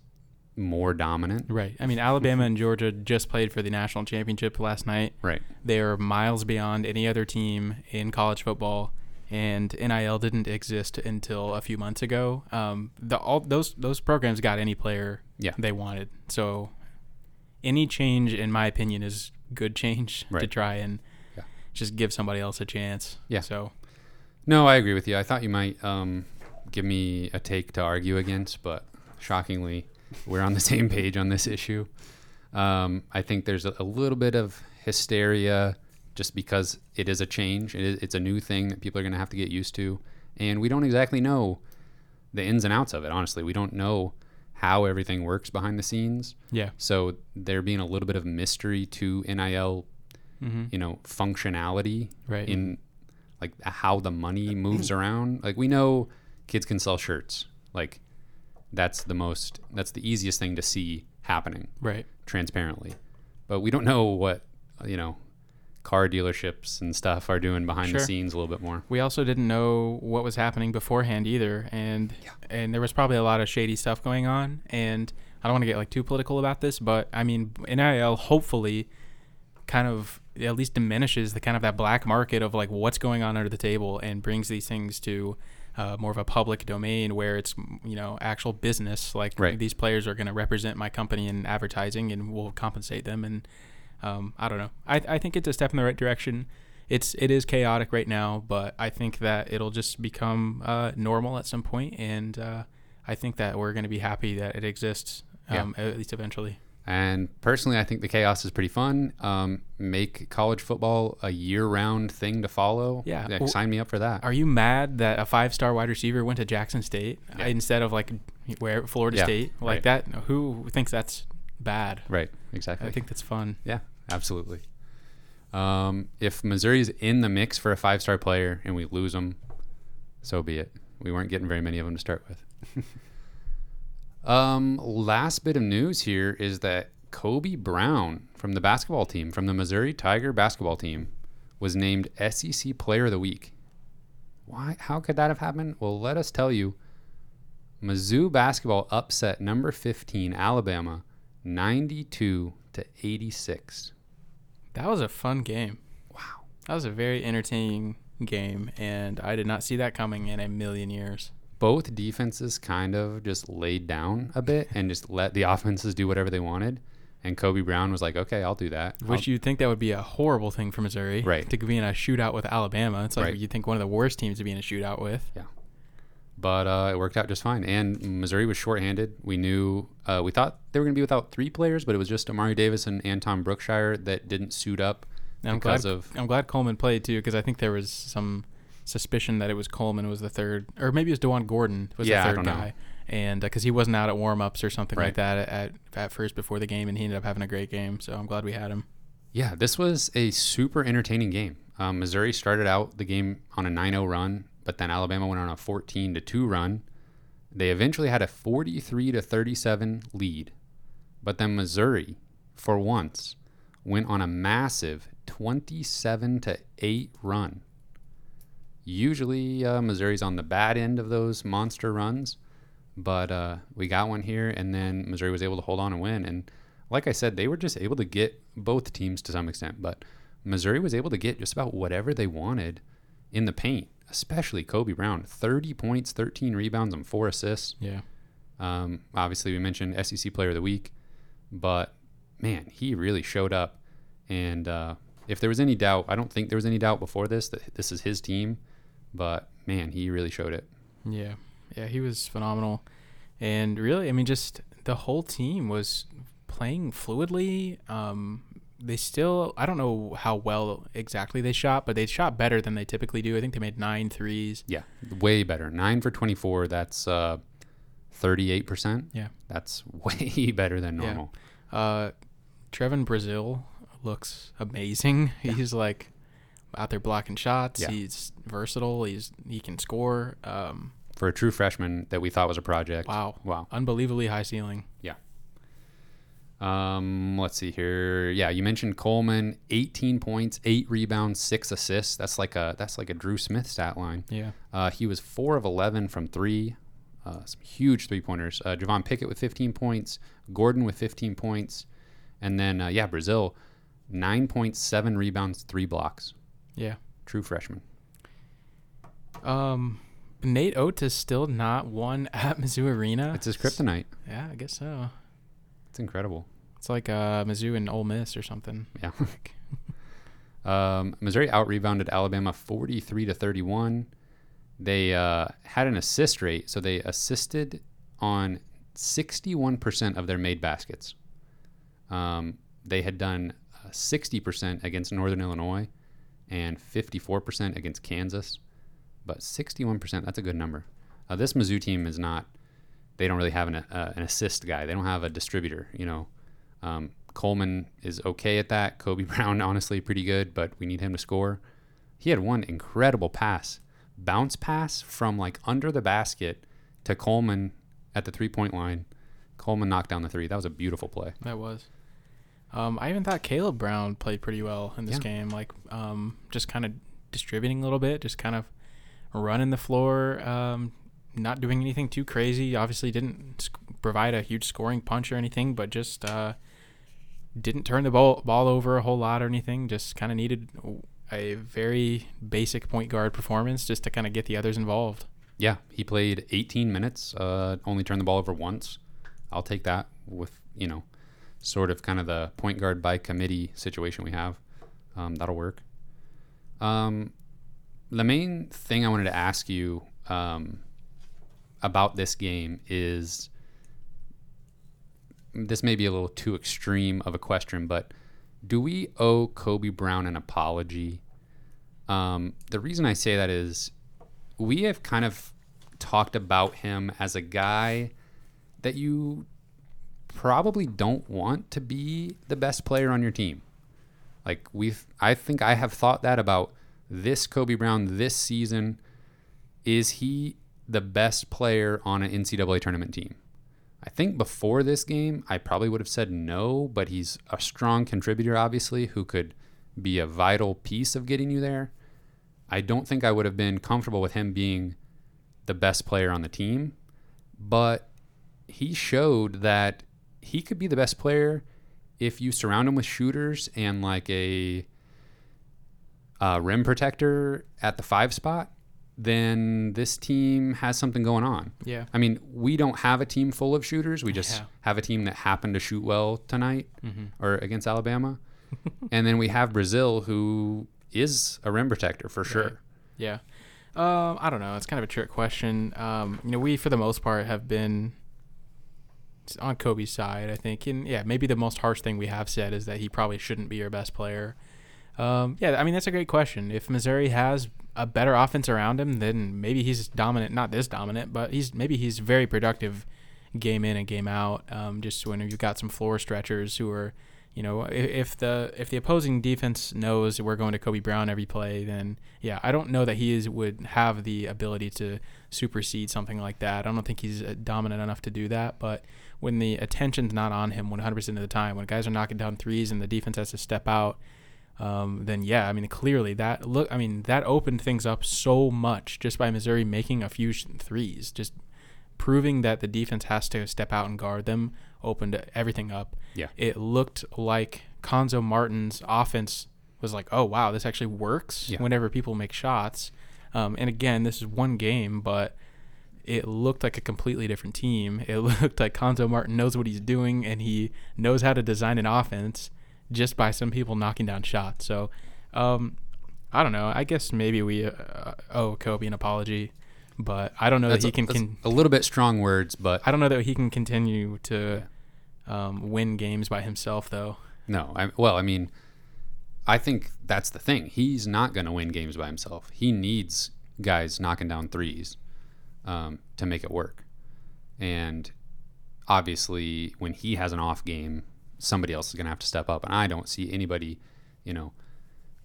more dominant. Right. I mean, Alabama and Georgia just played for the national championship last night. Right. They are miles beyond any other team in college football, and N I L didn't exist until a few months ago. Um, the all those those programs got any player yeah. they wanted. So any change, in my opinion, is good change right. to try and yeah. just give somebody else a chance. Yeah. So. No, I agree with you. I thought you might. Um, give me a take to argue against, but shockingly, we're on the same page on this issue. Um, I think there's a, a little bit of hysteria just because it is a change. It is, it's a new thing that people are going to have to get used to. And we don't exactly know the ins and outs of it, honestly. We don't know how everything works behind the scenes. Yeah. So there being a little bit of mystery to N I L, mm-hmm. you know, functionality, right. in like how the money moves around. Like, we know kids can sell shirts. Like, that's the most, that's the easiest thing to see happening. Right. Transparently. But we don't know what, you know, car dealerships and stuff are doing behind sure. the scenes a little bit more. We also didn't know what was happening beforehand either, and yeah. and there was probably a lot of shady stuff going on. And I don't want to get like too political about this, but I mean, N I L hopefully kind of at least diminishes the kind of that black market of like what's going on under the table, and brings these things to uh, more of a public domain where it's, you know, actual business. Like right. these players are going to represent my company in advertising, and we'll compensate them. And Um, I don't know. I, I think it's a step in the right direction. It's it is chaotic right now, but I think that it'll just become uh, normal at some point, and uh, I think that we're going to be happy that it exists, um, yeah. at least eventually. And personally, I think the chaos is pretty fun. Um, make college football a year-round thing to follow. Yeah, yeah well, sign me up for that. Are you mad that a five-star wide receiver went to Jackson State yeah. instead of like where Florida yeah, State? Like right. that? Who thinks that's bad? Right. Exactly. I think that's fun. Yeah, absolutely. Um, if Missouri is in the mix for a five-star player and we lose them, so be it. We weren't getting very many of them to start with. um, last bit of news here is that Kobe Brown from the basketball team, from the Missouri Tiger basketball team, was named S E C Player of the Week. Why? How could that have happened? Well, let us tell you. Mizzou basketball upset number fifteen, Alabama, ninety-two to eighty-six. That was a fun game. Wow. That was a very entertaining game, and I did not see that coming in a million years. Both defenses kind of just laid down a bit and just let the offenses do whatever they wanted, and Kobe Brown was like, okay, I'll do that. Which I'll... you'd think that would be a horrible thing for Missouri. Right. To be in a shootout with Alabama. It's like right. you'd think one of the worst teams to be in a shootout with. Yeah. But uh, it worked out just fine. And Missouri was shorthanded. We knew, uh, we thought they were going to be without three players, but it was just Amari Davis and Anton Brookshire that didn't suit up and because I'm glad, of. I'm glad Coleman played too, because I think there was some suspicion that it was Coleman was the third, or maybe it was DeJuan Gordon was yeah, the third I don't guy. Know. And because uh, he wasn't out at warmups or something right. like that at, at, at first before the game, and he ended up having a great game. So I'm glad we had him. Yeah, this was a super entertaining game. Um, Missouri started out the game on a nine oh run. But then Alabama went on a fourteen to two run. They eventually had a forty-three to thirty-seven lead. But then Missouri, for once, went on a massive twenty-seven to eight run. Usually uh, Missouri's on the bad end of those monster runs, but uh, we got one here, and then Missouri was able to hold on and win. And like I said, they were just able to get both teams to some extent, but Missouri was able to get just about whatever they wanted in the paint. Especially Kobe Brown, thirty points, thirteen rebounds, and four assists. Yeah. Um, obviously, we mentioned S E C Player of the Week, but, man, he really showed up. And uh, if there was any doubt, I don't think there was any doubt before this that this is his team, but, man, he really showed it. Yeah. Yeah, he was phenomenal. And really, I mean, just the whole team was playing fluidly. Um They still, I don't know how well exactly they shot, but they shot better than they typically do. I think they made nine threes. Yeah, way better. Nine for twenty-four, that's uh, thirty-eight percent. Yeah. That's way better than normal. Yeah. Uh, Trevin Brazil looks amazing. Yeah. He's like out there blocking shots. Yeah. He's versatile. He's He can score. Um, For a true freshman that we thought was a project. Wow. Wow. Unbelievably high ceiling. Yeah. Um, let's see here. Yeah, you mentioned Coleman, eighteen points, eight rebounds, six assists. That's like a that's like a Drew Smith stat line. Yeah. Uh, he was four of eleven from three. Uh, some huge three pointers. Uh, Javon Pickett with fifteen points, Gordon with fifteen points, and then uh, yeah, Brazil, nine points, seven rebounds, three blocks. Yeah. True freshman. Um, Nate Oates is still not one at Mizzou Arena. It's his kryptonite. Yeah, I guess so. Incredible. It's like uh, Mizzou and Ole Miss or something. Yeah. um, Missouri out-rebounded Alabama forty-three to thirty-one. They uh, had an assist rate, so they assisted on sixty-one percent of their made baskets. Um, they had done uh, sixty percent against Northern Illinois, and fifty-four percent against Kansas, but sixty-one percent, that's a good number. Uh, this Mizzou team is not, they don't really have an uh, an assist guy. They don't have a distributor, you know. Um, Coleman is okay at that. Kobe Brown, honestly, pretty good, but we need him to score. He had one incredible pass, bounce pass from like under the basket to Coleman at the three-point line. Coleman knocked down the three. That was a beautiful play. That was. Um, I even thought Caleb Brown played pretty well in this yeah. game, like um, just kind of distributing a little bit, just kind of running the floor, um, not doing anything too crazy. Obviously didn't sc- provide a huge scoring punch or anything, but just uh, didn't turn the ball, ball over a whole lot or anything, just kind of needed a very basic point guard performance just to kind of get the others involved. Yeah, he played eighteen minutes, uh, only turned the ball over once. I'll take that with, you know, sort of kind of the point guard by committee situation we have. Um, that'll work. Um, the main thing I wanted to ask you um, about this game is, this may be a little too extreme of a question, but do we owe Kobe Brown an apology? Um, the reason I say that is we have kind of talked about him as a guy that you probably don't want to be the best player on your team. Like we've, I think I have thought that about this Kobe Brown this season. Is he the best player on an N C double A tournament team? I think before this game, I probably would have said no, but he's a strong contributor, obviously, who could be a vital piece of getting you there. I don't think I would have been comfortable with him being the best player on the team, but he showed that he could be the best player if you surround him with shooters and like a, a rim protector at the five spot. Then this team has something going on. Yeah. I mean, we don't have a team full of shooters. We just yeah. have a team that happened to shoot well tonight mm-hmm. or against Alabama. And then we have Brazil, who is a rim protector for sure. Right. Yeah. Um, I don't know. It's kind of a trick question. Um, you know, we, for the most part, have been on Kobe's side, I think. And, yeah, maybe the most harsh thing we have said is that he probably shouldn't be your best player. Um, yeah, I mean, that's a great question. If Missouri has a better offense around him, then maybe he's dominant, not this dominant, but he's maybe he's very productive game in and game out. Um, just when you've got some floor stretchers who are, you know, if, if the if the opposing defense knows we're going to Kobe Brown every play, then yeah, I don't know that he is would have the ability to supersede something like that. I don't think he's dominant enough to do that, but when the attention's not on him one hundred percent of the time, when guys are knocking down threes and the defense has to step out, Um, then yeah, I mean clearly that look, I mean that opened things up so much just by Missouri making a few threes, just proving that the defense has to step out and guard them. Opened everything up. Yeah, it looked like Cuonzo Martin's offense was like, oh wow, this actually works yeah. whenever people make shots. Um, and again, this is one game, but it looked like a completely different team. It looked like Cuonzo Martin knows what he's doing and he knows how to design an offense just by some people knocking down shots. So, um, I don't know. I guess maybe we uh, owe Kobe an apology, but I don't know that's that he a, can... Con- a little bit strong words, but... I don't know that he can continue to yeah. um, win games by himself, though. No. I, well, I mean, I think that's the thing. He's not going to win games by himself. He needs guys knocking down threes um, to make it work. And obviously, when he has an off game, somebody else is going to have to step up. And I don't see anybody, you know,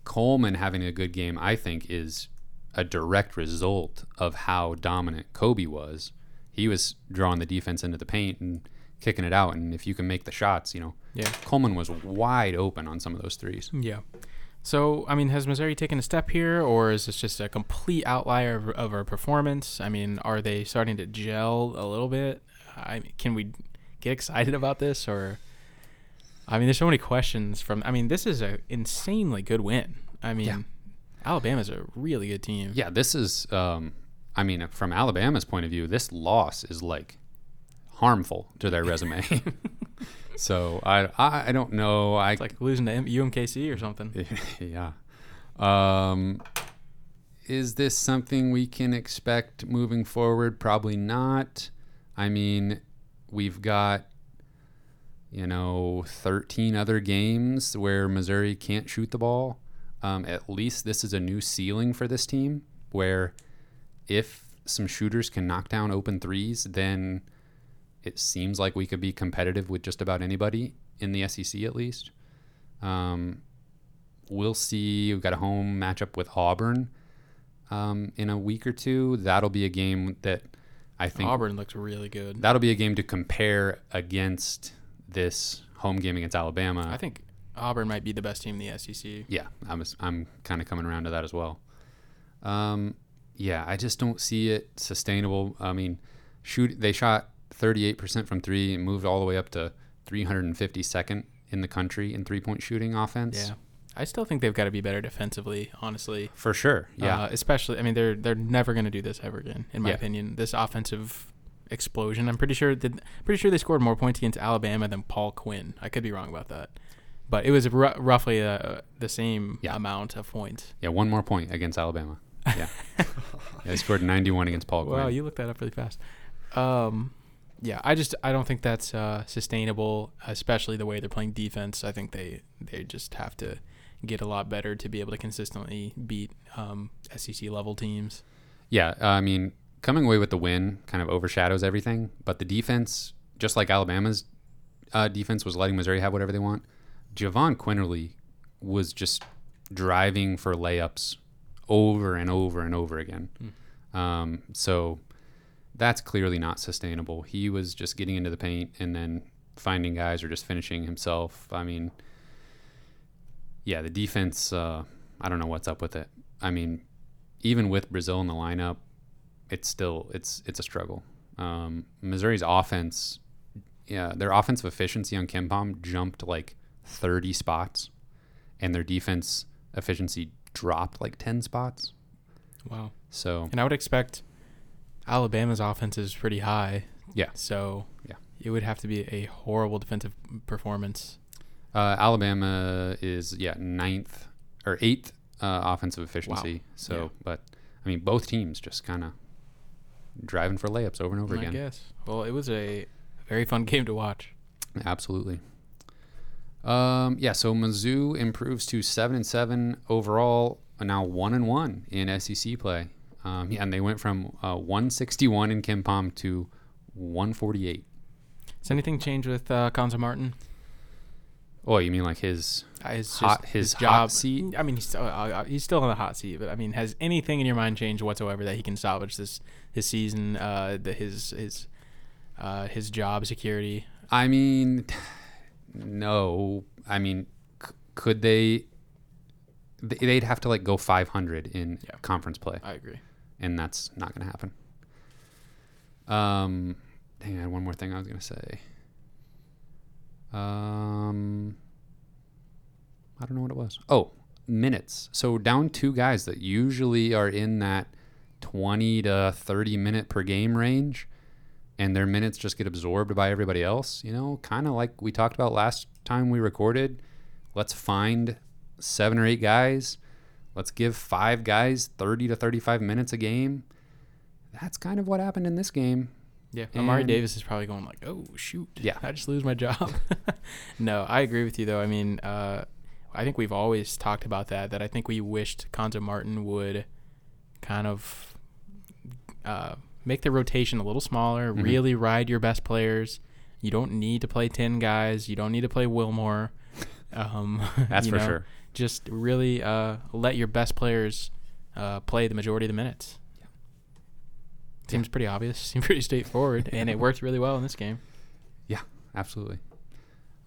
Coleman having a good game, I think, is a direct result of how dominant Kobe was. He was drawing the defense into the paint and kicking it out. And if you can make the shots, you know, yeah. Coleman was wide open on some of those threes. Yeah. So, I mean, has Missouri taken a step here, or is this just a complete outlier of, of our performance? I mean, are they starting to gel a little bit? I mean, can we get excited about this, or... I mean, there's so many questions from... I mean, this is an insanely good win. I mean, yeah. Alabama's a really good team. Yeah, this is... Um, I mean, from Alabama's point of view, this loss is, like, harmful to their resume. So, I, I I don't know. I, it's like losing to U M K C or something. Yeah. Um, is this something we can expect moving forward? Probably not. I mean, we've got... you know, thirteen other games where Missouri can't shoot the ball. Um, at least this is a new ceiling for this team, where if some shooters can knock down open threes, then it seems like we could be competitive with just about anybody in the S E C at least. Um, we'll see. We've got a home matchup with Auburn um, in a week or two. That'll be a game that I think... Auburn looks really good. That'll be a game to compare against this home game against Alabama. I think Auburn might be the best team in the S E C. Yeah, I'm, I'm kind of coming around to that as well. Um, yeah, I just don't see it sustainable. I mean, shoot, they shot thirty-eight percent from three and moved all the way up to three hundred fifty-second in the country in three-point shooting offense. Yeah, I still think they've got to be better defensively, honestly. For sure, yeah. Uh, especially, I mean, they're they're never going to do this ever again, in my yeah. opinion. This offensive explosion. I'm pretty sure that pretty sure they scored more points against Alabama than Paul Quinn. I could be wrong about that, but it was r- roughly uh, the same yeah. amount of points. Yeah, one more point against Alabama. Yeah, yeah, they scored ninety-one against Paul Quinn. Wow, you looked that up really fast. Um, yeah, I just I don't think that's uh, sustainable, especially the way they're playing defense. I think they they just have to get a lot better to be able to consistently beat um, S E C level teams. Yeah, I mean, coming away with the win kind of overshadows everything, but the defense, just like Alabama's uh, defense was letting Missouri have whatever they want, Javon Quinterly was just driving for layups over and over and over again. Mm. Um, so that's clearly not sustainable. He was just getting into the paint and then finding guys or just finishing himself. I mean, yeah, the defense, uh, I don't know what's up with it. I mean, even with Brazil in the lineup, it's still, it's it's a struggle. Um, Missouri's offense, yeah, their offensive efficiency on Kempom jumped like thirty spots, and their defense efficiency dropped like ten spots. Wow. So, and I would expect Alabama's offense is pretty high. Yeah. So yeah, it would have to be a horrible defensive performance. Uh, Alabama is yeah ninth or eighth uh, offensive efficiency. Wow. So, yeah. But I mean, both teams just kind of driving for layups over and over I again. I guess. Well, it was a very fun game to watch. Absolutely. Um, yeah, so Mizzou improves to seven and seven overall, and now one and one in S E C play. Um, yeah, and they went from uh, one sixty-one in Kempom to one forty-eight. Does anything change with uh, Cuonzo Martin? Oh, you mean like his uh, his, hot, just, his, his job. Hot seat? I mean, he's still, uh, he's still on the hot seat, but I mean, has anything in your mind changed whatsoever that he can salvage this his season, uh, the, his his uh, his job security? I mean. No, I mean, c- could they? They'd have to like go five hundred in yeah, conference play. I agree, and that's not going to happen. Um, hang on, one more thing I was going to say. Um, I don't know what it was. Oh, minutes. So down two guys that usually are in that twenty to thirty minute per game range, and their minutes just get absorbed by everybody else, you know, kind of like we talked about last time we recorded. Let's find seven or eight guys. Let's give five guys thirty to thirty-five minutes a game. That's kind of what happened in this game. Yeah, and Amari Davis is probably going like, oh, shoot, yeah, I just lose my job. No, I agree with you, though. I mean, uh, I think we've always talked about that, that I think we wished Cuonzo Martin would kind of uh, – make the rotation a little smaller, mm-hmm. really ride your best players. You don't need to play ten guys. You don't need to play Wilmore. Um, That's for know, sure. Just really uh, let your best players uh, play the majority of the minutes. Yeah. Seems yeah. pretty obvious. Seems pretty straightforward. And it worked really well in this game. Yeah, absolutely.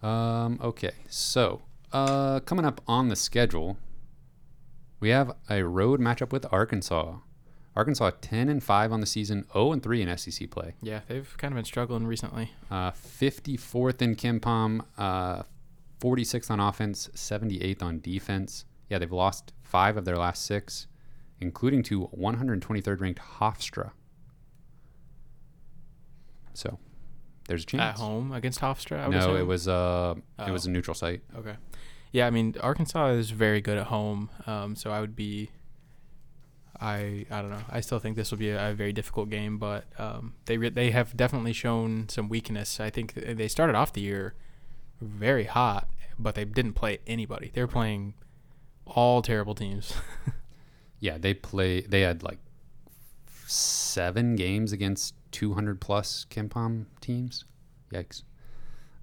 Um, okay, so uh, coming up on the schedule, we have a road matchup with Arkansas. Arkansas ten and five on the season, oh and three in S E C play. Yeah, they've kind of been struggling recently. Uh, fifty-fourth in Kempom, uh, forty-sixth on offense, seventy-eighth on defense. Yeah, they've lost five of their last six, including to one hundred twenty-third ranked Hofstra. So, there's a chance. At home against Hofstra? I no, it was uh, it was a neutral site. Okay. Yeah, I mean, Arkansas is very good at home, um, so I would be... I I don't know. I still think this will be a, a very difficult game, but um, they re- they have definitely shown some weakness. I think th- they started off the year very hot, but they didn't play anybody. They were playing all terrible teams. Yeah, they play. They had like seven games against two hundred plus Kempom teams. Yikes.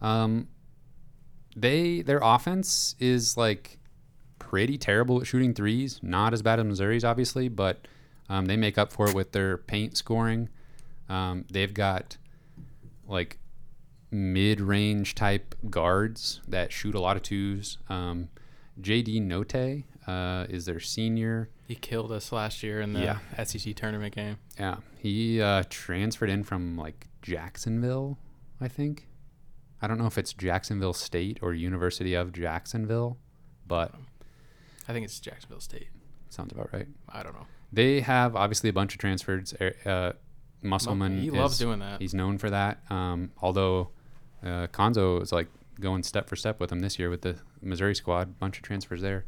Um, they their offense is like pretty terrible at shooting threes. Not as bad as Missouri's, obviously, but um, they make up for it with their paint scoring. Um, they've got like mid-range type guards that shoot a lot of twos. Um, J D Notte uh, is their senior. He killed us last year in the yeah. S E C tournament game. Yeah, he uh, transferred in from like Jacksonville, I think. I don't know if it's Jacksonville State or University of Jacksonville, but I think it's Jacksonville State. Sounds about right. I don't know. They have obviously a bunch of transfers. Uh, Musselman, he is, loves doing that. He's known for that. Um, although uh, Cuonzo is like going step for step with him this year with the Missouri squad. Bunch of transfers there.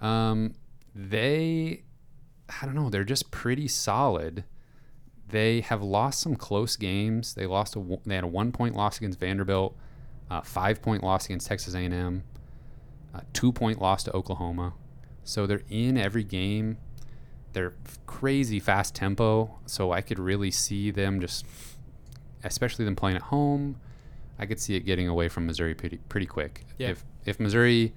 Um, they, I don't know. They're just pretty solid. They have lost some close games. They lost. A, they had a one-point loss against Vanderbilt, a five-point loss against Texas A and M, a two-point loss to Oklahoma. So they're in every game. They're crazy fast tempo, so I could really see them just, especially them playing at home, I could see it getting away from Missouri pretty, pretty quick. Yeah. If if Missouri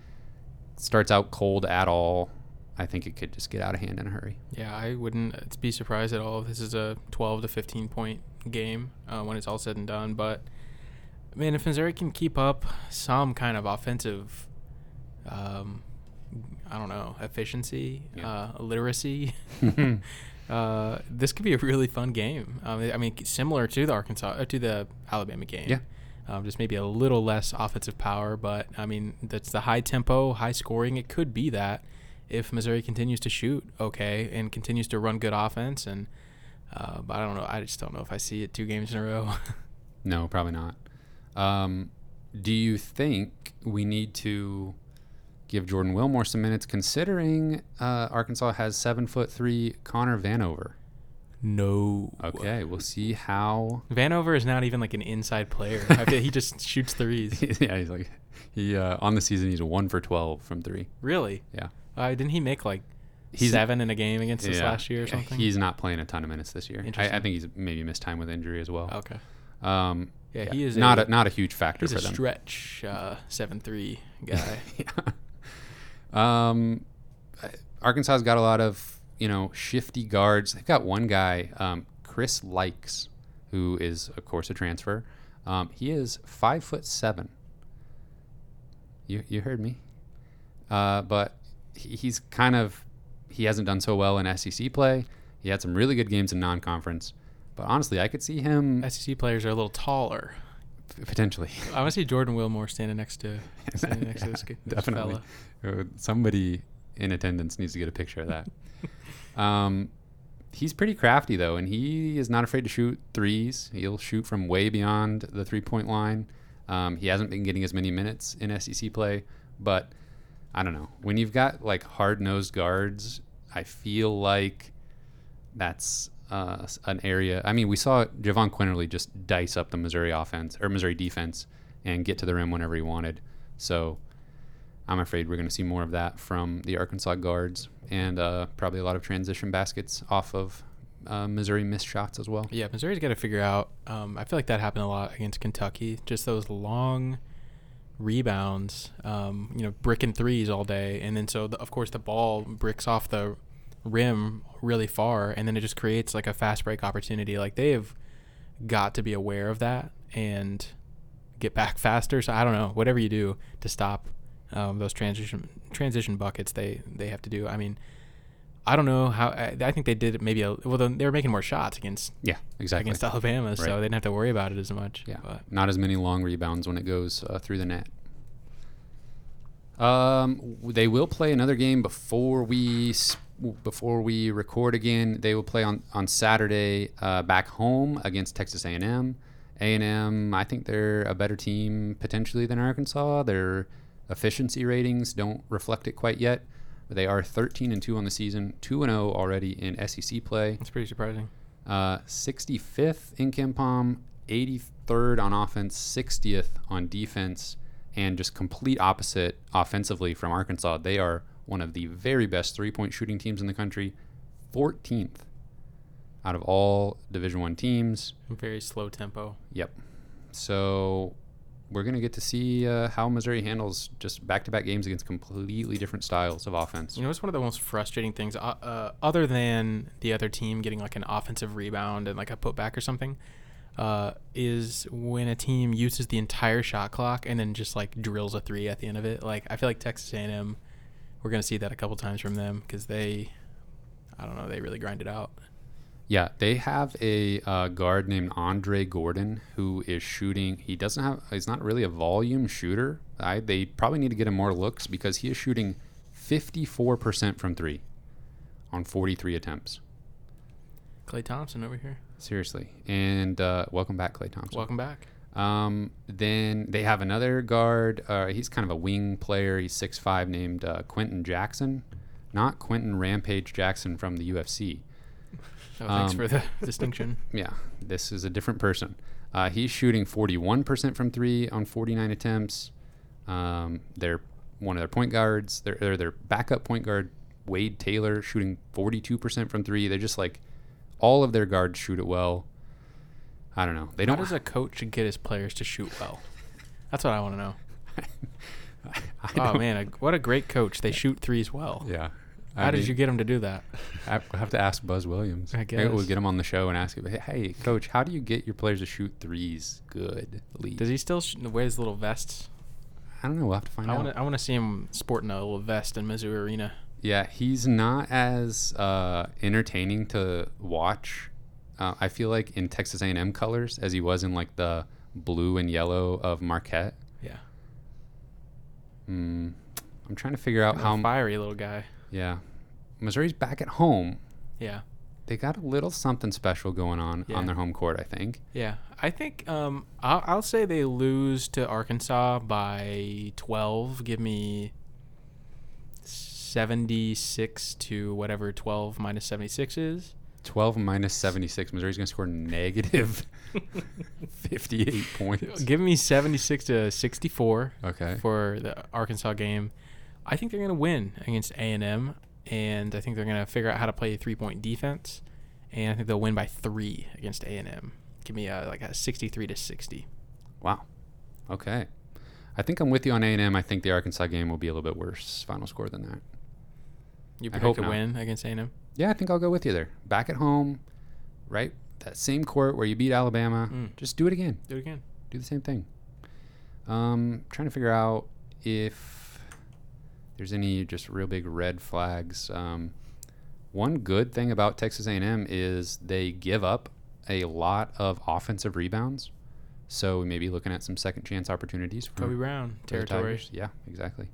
starts out cold at all, I think it could just get out of hand in a hurry. Yeah, I wouldn't be surprised at all if this is a twelve to fifteen point game uh, when it's all said and done. But, man, if Missouri can keep up some kind of offensive, um, I don't know, efficiency, yeah. uh, literacy, uh, this could be a really fun game. Um, I mean, similar to the Arkansas, uh, to the Alabama game. Yeah. Um, just maybe a little less offensive power, but, I mean, that's the high tempo, high scoring. It could be that. If Missouri continues to shoot okay and continues to run good offense, and uh, but I don't know, I just don't know if I see it two games in a row. No, probably not. Um, do you think we need to give Jordan Wilmore some minutes, considering uh, Arkansas has seven foot three Connor Vanover? No. Okay, we'll see how. Vanover is not even like an inside player. I feel he just shoots threes. Yeah, he's like he uh, on the season he's a one for twelve from three. Really? Yeah. Uh, didn't he make like he's, seven in a game against us yeah, last year or something? He's not playing a ton of minutes this year. I, I think he's maybe missed time with injury as well. Okay. Um, yeah, yeah, he is not a, a not a huge factor he's for a them. Stretch uh, seven three guy. Yeah. Um, Arkansas's got a lot of you know shifty guards. They've got one guy, um, Chris Likes, who is of course a transfer. Um, he is five foot seven. You you heard me, uh, but. He's kind of he hasn't done so well in S E C play. He had some really good games in non-conference, but honestly, I could see him. S E C players are a little taller, potentially. I want to see Jordan Wilmore standing next to standing next yeah, to this, this definitely. Fella. Somebody in attendance needs to get a picture of that. um, he's pretty crafty though, and he is not afraid to shoot threes. He'll shoot from way beyond the three-point line. Um, he hasn't been getting as many minutes in S E C play, but. I don't know. When you've got like hard-nosed guards, I feel like that's uh, an area. I mean, we saw Javon Quinterly just dice up the Missouri offense or Missouri defense and get to the rim whenever he wanted. So I'm afraid we're going to see more of that from the Arkansas guards and uh, probably a lot of transition baskets off of uh, Missouri missed shots as well. Yeah, Missouri's got to figure out. Um, I feel like that happened a lot against Kentucky. Just those long. Rebounds, um, you know, bricking threes all day, and then so the, of course the ball bricks off the rim really far, and then it just creates like a fast break opportunity. Like they have got to be aware of that and get back faster. So I don't know, whatever you do to stop um, those transition transition buckets, they they have to do. I mean, I don't know how. I, I think they did it maybe. A, well, they were making more shots against yeah, exactly against Alabama, right. So they didn't have to worry about it as much. Yeah, but. Not as many long rebounds when it goes uh, through the net. Um, they will play another game before we before we record again. They will play on on Saturday uh, back home against Texas A and M. A and M, I think they're a better team potentially than Arkansas. Their efficiency ratings don't reflect it quite yet. They are thirteen and two on the season, two and oh already in S E C play. That's pretty surprising. Uh, sixty-fifth in Kempom, eighty-third on offense, sixtieth on defense, and just complete opposite offensively from Arkansas. They are one of the very best three-point shooting teams in the country, fourteenth out of all Division I teams. Very slow tempo. Yep. So we're going to get to see uh, how Missouri handles just back-to-back games against completely different styles of offense. You know, it's one of the most frustrating things, uh, uh, other than the other team getting like an offensive rebound and like a putback or something, uh, is when a team uses the entire shot clock and then just like drills a three at the end of it. Like, I feel like Texas A and M, we're going to see that a couple times from them because they, I don't know, they really grind it out. Yeah, they have a uh, guard named Andre Gordon who is shooting. He doesn't have. He's not really a volume shooter. I, they probably need to get him more looks because he is shooting fifty-four percent from three on forty-three attempts. Clay Thompson over here. Seriously, and uh, welcome back, Clay Thompson. Welcome back. Um, then they have another guard. Uh, he's kind of a wing player. He's six foot five, named uh, Quentin Jackson, not Quentin Rampage Jackson from the U F C. Oh, thanks um, for the distinction. Yeah, this is a different person. Uh, he's shooting forty-one percent from three on forty-nine attempts. Um, they're one of their point guards. They're, they're their backup point guard, Wade Taylor, shooting forty-two percent from three. They're just like all of their guards shoot it well. I don't know. They don't. How does a coach get his players to shoot well? That's what I want to know. I, I oh, don't. man, a, what a great coach. They shoot threes well. Yeah. How I did mean, you get him to do that? I have to ask Buzz Williams. I guess. Maybe we'll get him on the show and ask him, hey, coach, how do you get your players to shoot threes good? Lead? Does he still sh- wear his little vests? I don't know. We'll have to find I wanna, out. I want to see him sporting a little vest in Mizzou Arena. Yeah, he's not as uh, entertaining to watch, uh, I feel like, in Texas A and M colors as he was in, like, the blue and yellow of Marquette. Yeah. Mm, I'm trying to figure out how... fiery little guy. Yeah. Missouri's back at home. Yeah. They got a little something special going on yeah. on their home court, I think. Yeah. I think um, I'll, I'll say they lose to Arkansas by twelve. Give me seventy-six to whatever twelve minus seventy-six is. twelve minus seventy-six. Missouri's going to score negative fifty-eight points. Give me seventy-six to sixty-four okay. for the Arkansas game. I think they're going to win against A and M, and I think they're going to figure out how to play a three-point defense, and I think they'll win by three against A and M. Give me a, like a sixty-three to sixty. Wow. Okay. I think I'm with you on A and M. I think the Arkansas game will be a little bit worse final score than that. You predict a win against A and M? Yeah, I think I'll go with you there. Back at home, right? That same court where you beat Alabama. Mm. Just do it again. Do it again. Do the same thing. Um, trying to figure out if there's any just real big red flags. Um, one good thing about Texas A and M is they give up a lot of offensive rebounds. So we may be looking at some second chance opportunities. For Kobe Brown territory. Yeah, exactly.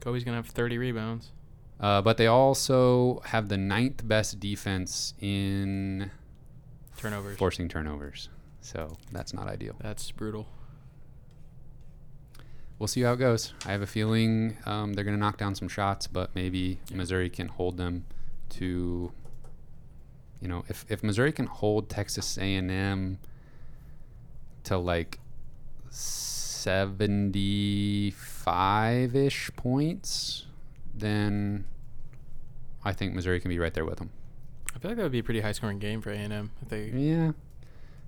Kobe's going to have thirty rebounds. Uh, but they also have the ninth best defense in turnovers, forcing turnovers. So that's not ideal. That's brutal. We'll see how it goes. I have a feeling um, they're going to knock down some shots, but maybe yeah. Missouri can hold them to, you know, if, if Missouri can hold Texas A and M to like seventy-five-ish points, then I think Missouri can be right there with them. I feel like that would be a pretty high-scoring game for A and M. If they yeah.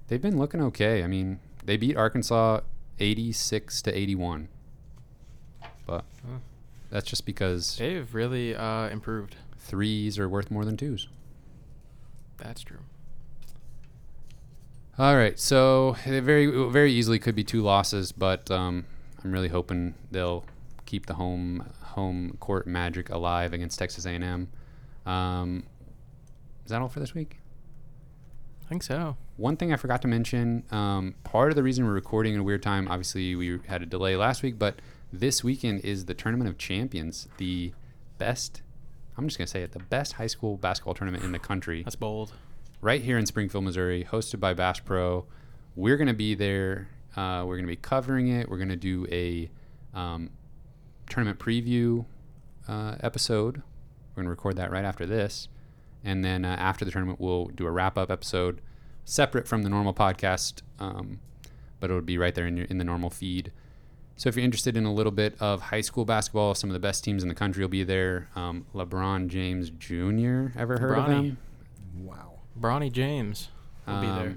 They've been looking okay. I mean, they beat Arkansas eighty-six to eighty-one. But that's just because they've really uh, improved. Threes are worth more than twos. That's true. All right, so it very very easily could be two losses, but um, I'm really hoping they'll keep the home home court magic alive against Texas A and M. Um, is that all for this week? I think so. One thing I forgot to mention, um, part of the reason we're recording in a weird time, obviously we had a delay last week, but this weekend is the Tournament of Champions, the best, I'm just going to say it, the best high school basketball tournament in the country. That's bold. Right here in Springfield, Missouri, hosted by Bass Pro. We're going to be there. Uh, we're going to be covering it. We're going to do a um, tournament preview uh, episode. We're going to record that right after this. And then uh, after the tournament, we'll do a wrap-up episode separate from the normal podcast, um, but it would be right there in, your, in the normal feed. So if you're interested in a little bit of high school basketball, some of the best teams in the country will be there. Um, LeBron James Junior Ever heard Bronny. of him? Wow. Bronny James will um, be there.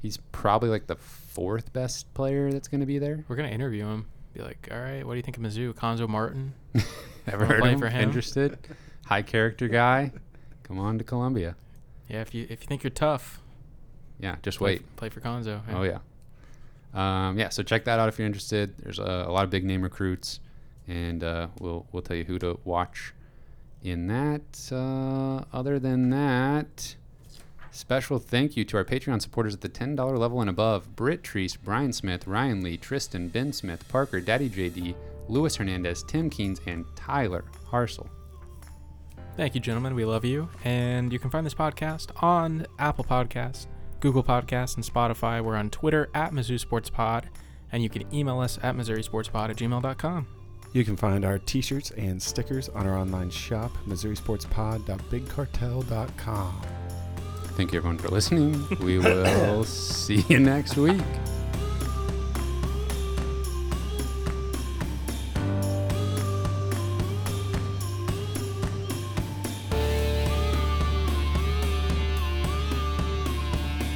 He's probably like the fourth best player that's going to be there. We're going to interview him. Be like, all right, what do you think of Mizzou? Cuonzo Martin? Ever heard of him? For him? Interested? High character guy? Come on to Columbia. Yeah, if you if you think you're tough. Yeah, just play, wait. Play for Cuonzo. Yeah. Oh, yeah. Um, yeah, so check that out if you're interested. There's a, a lot of big name recruits, and uh, we'll we'll tell you who to watch in that. Uh, other than that, special thank you to our Patreon supporters at the ten dollar level and above: Britt Treese, Brian Smith, Ryan Lee, Tristan, Ben Smith, Parker, Daddy J D, Luis Hernandez, Tim Keynes, and Tyler Harsel. Thank you, gentlemen. We love you, and you can find this podcast on Apple Podcasts, Google Podcasts, and Spotify. We're on Twitter at Mizzou Sports Pod, and you can email us at missouri sports pod at gmail dot com. You can find our t-shirts and stickers on our online shop, missouri sports pod dot big cartel dot com. Thank you, everyone, for listening. We will see you next week.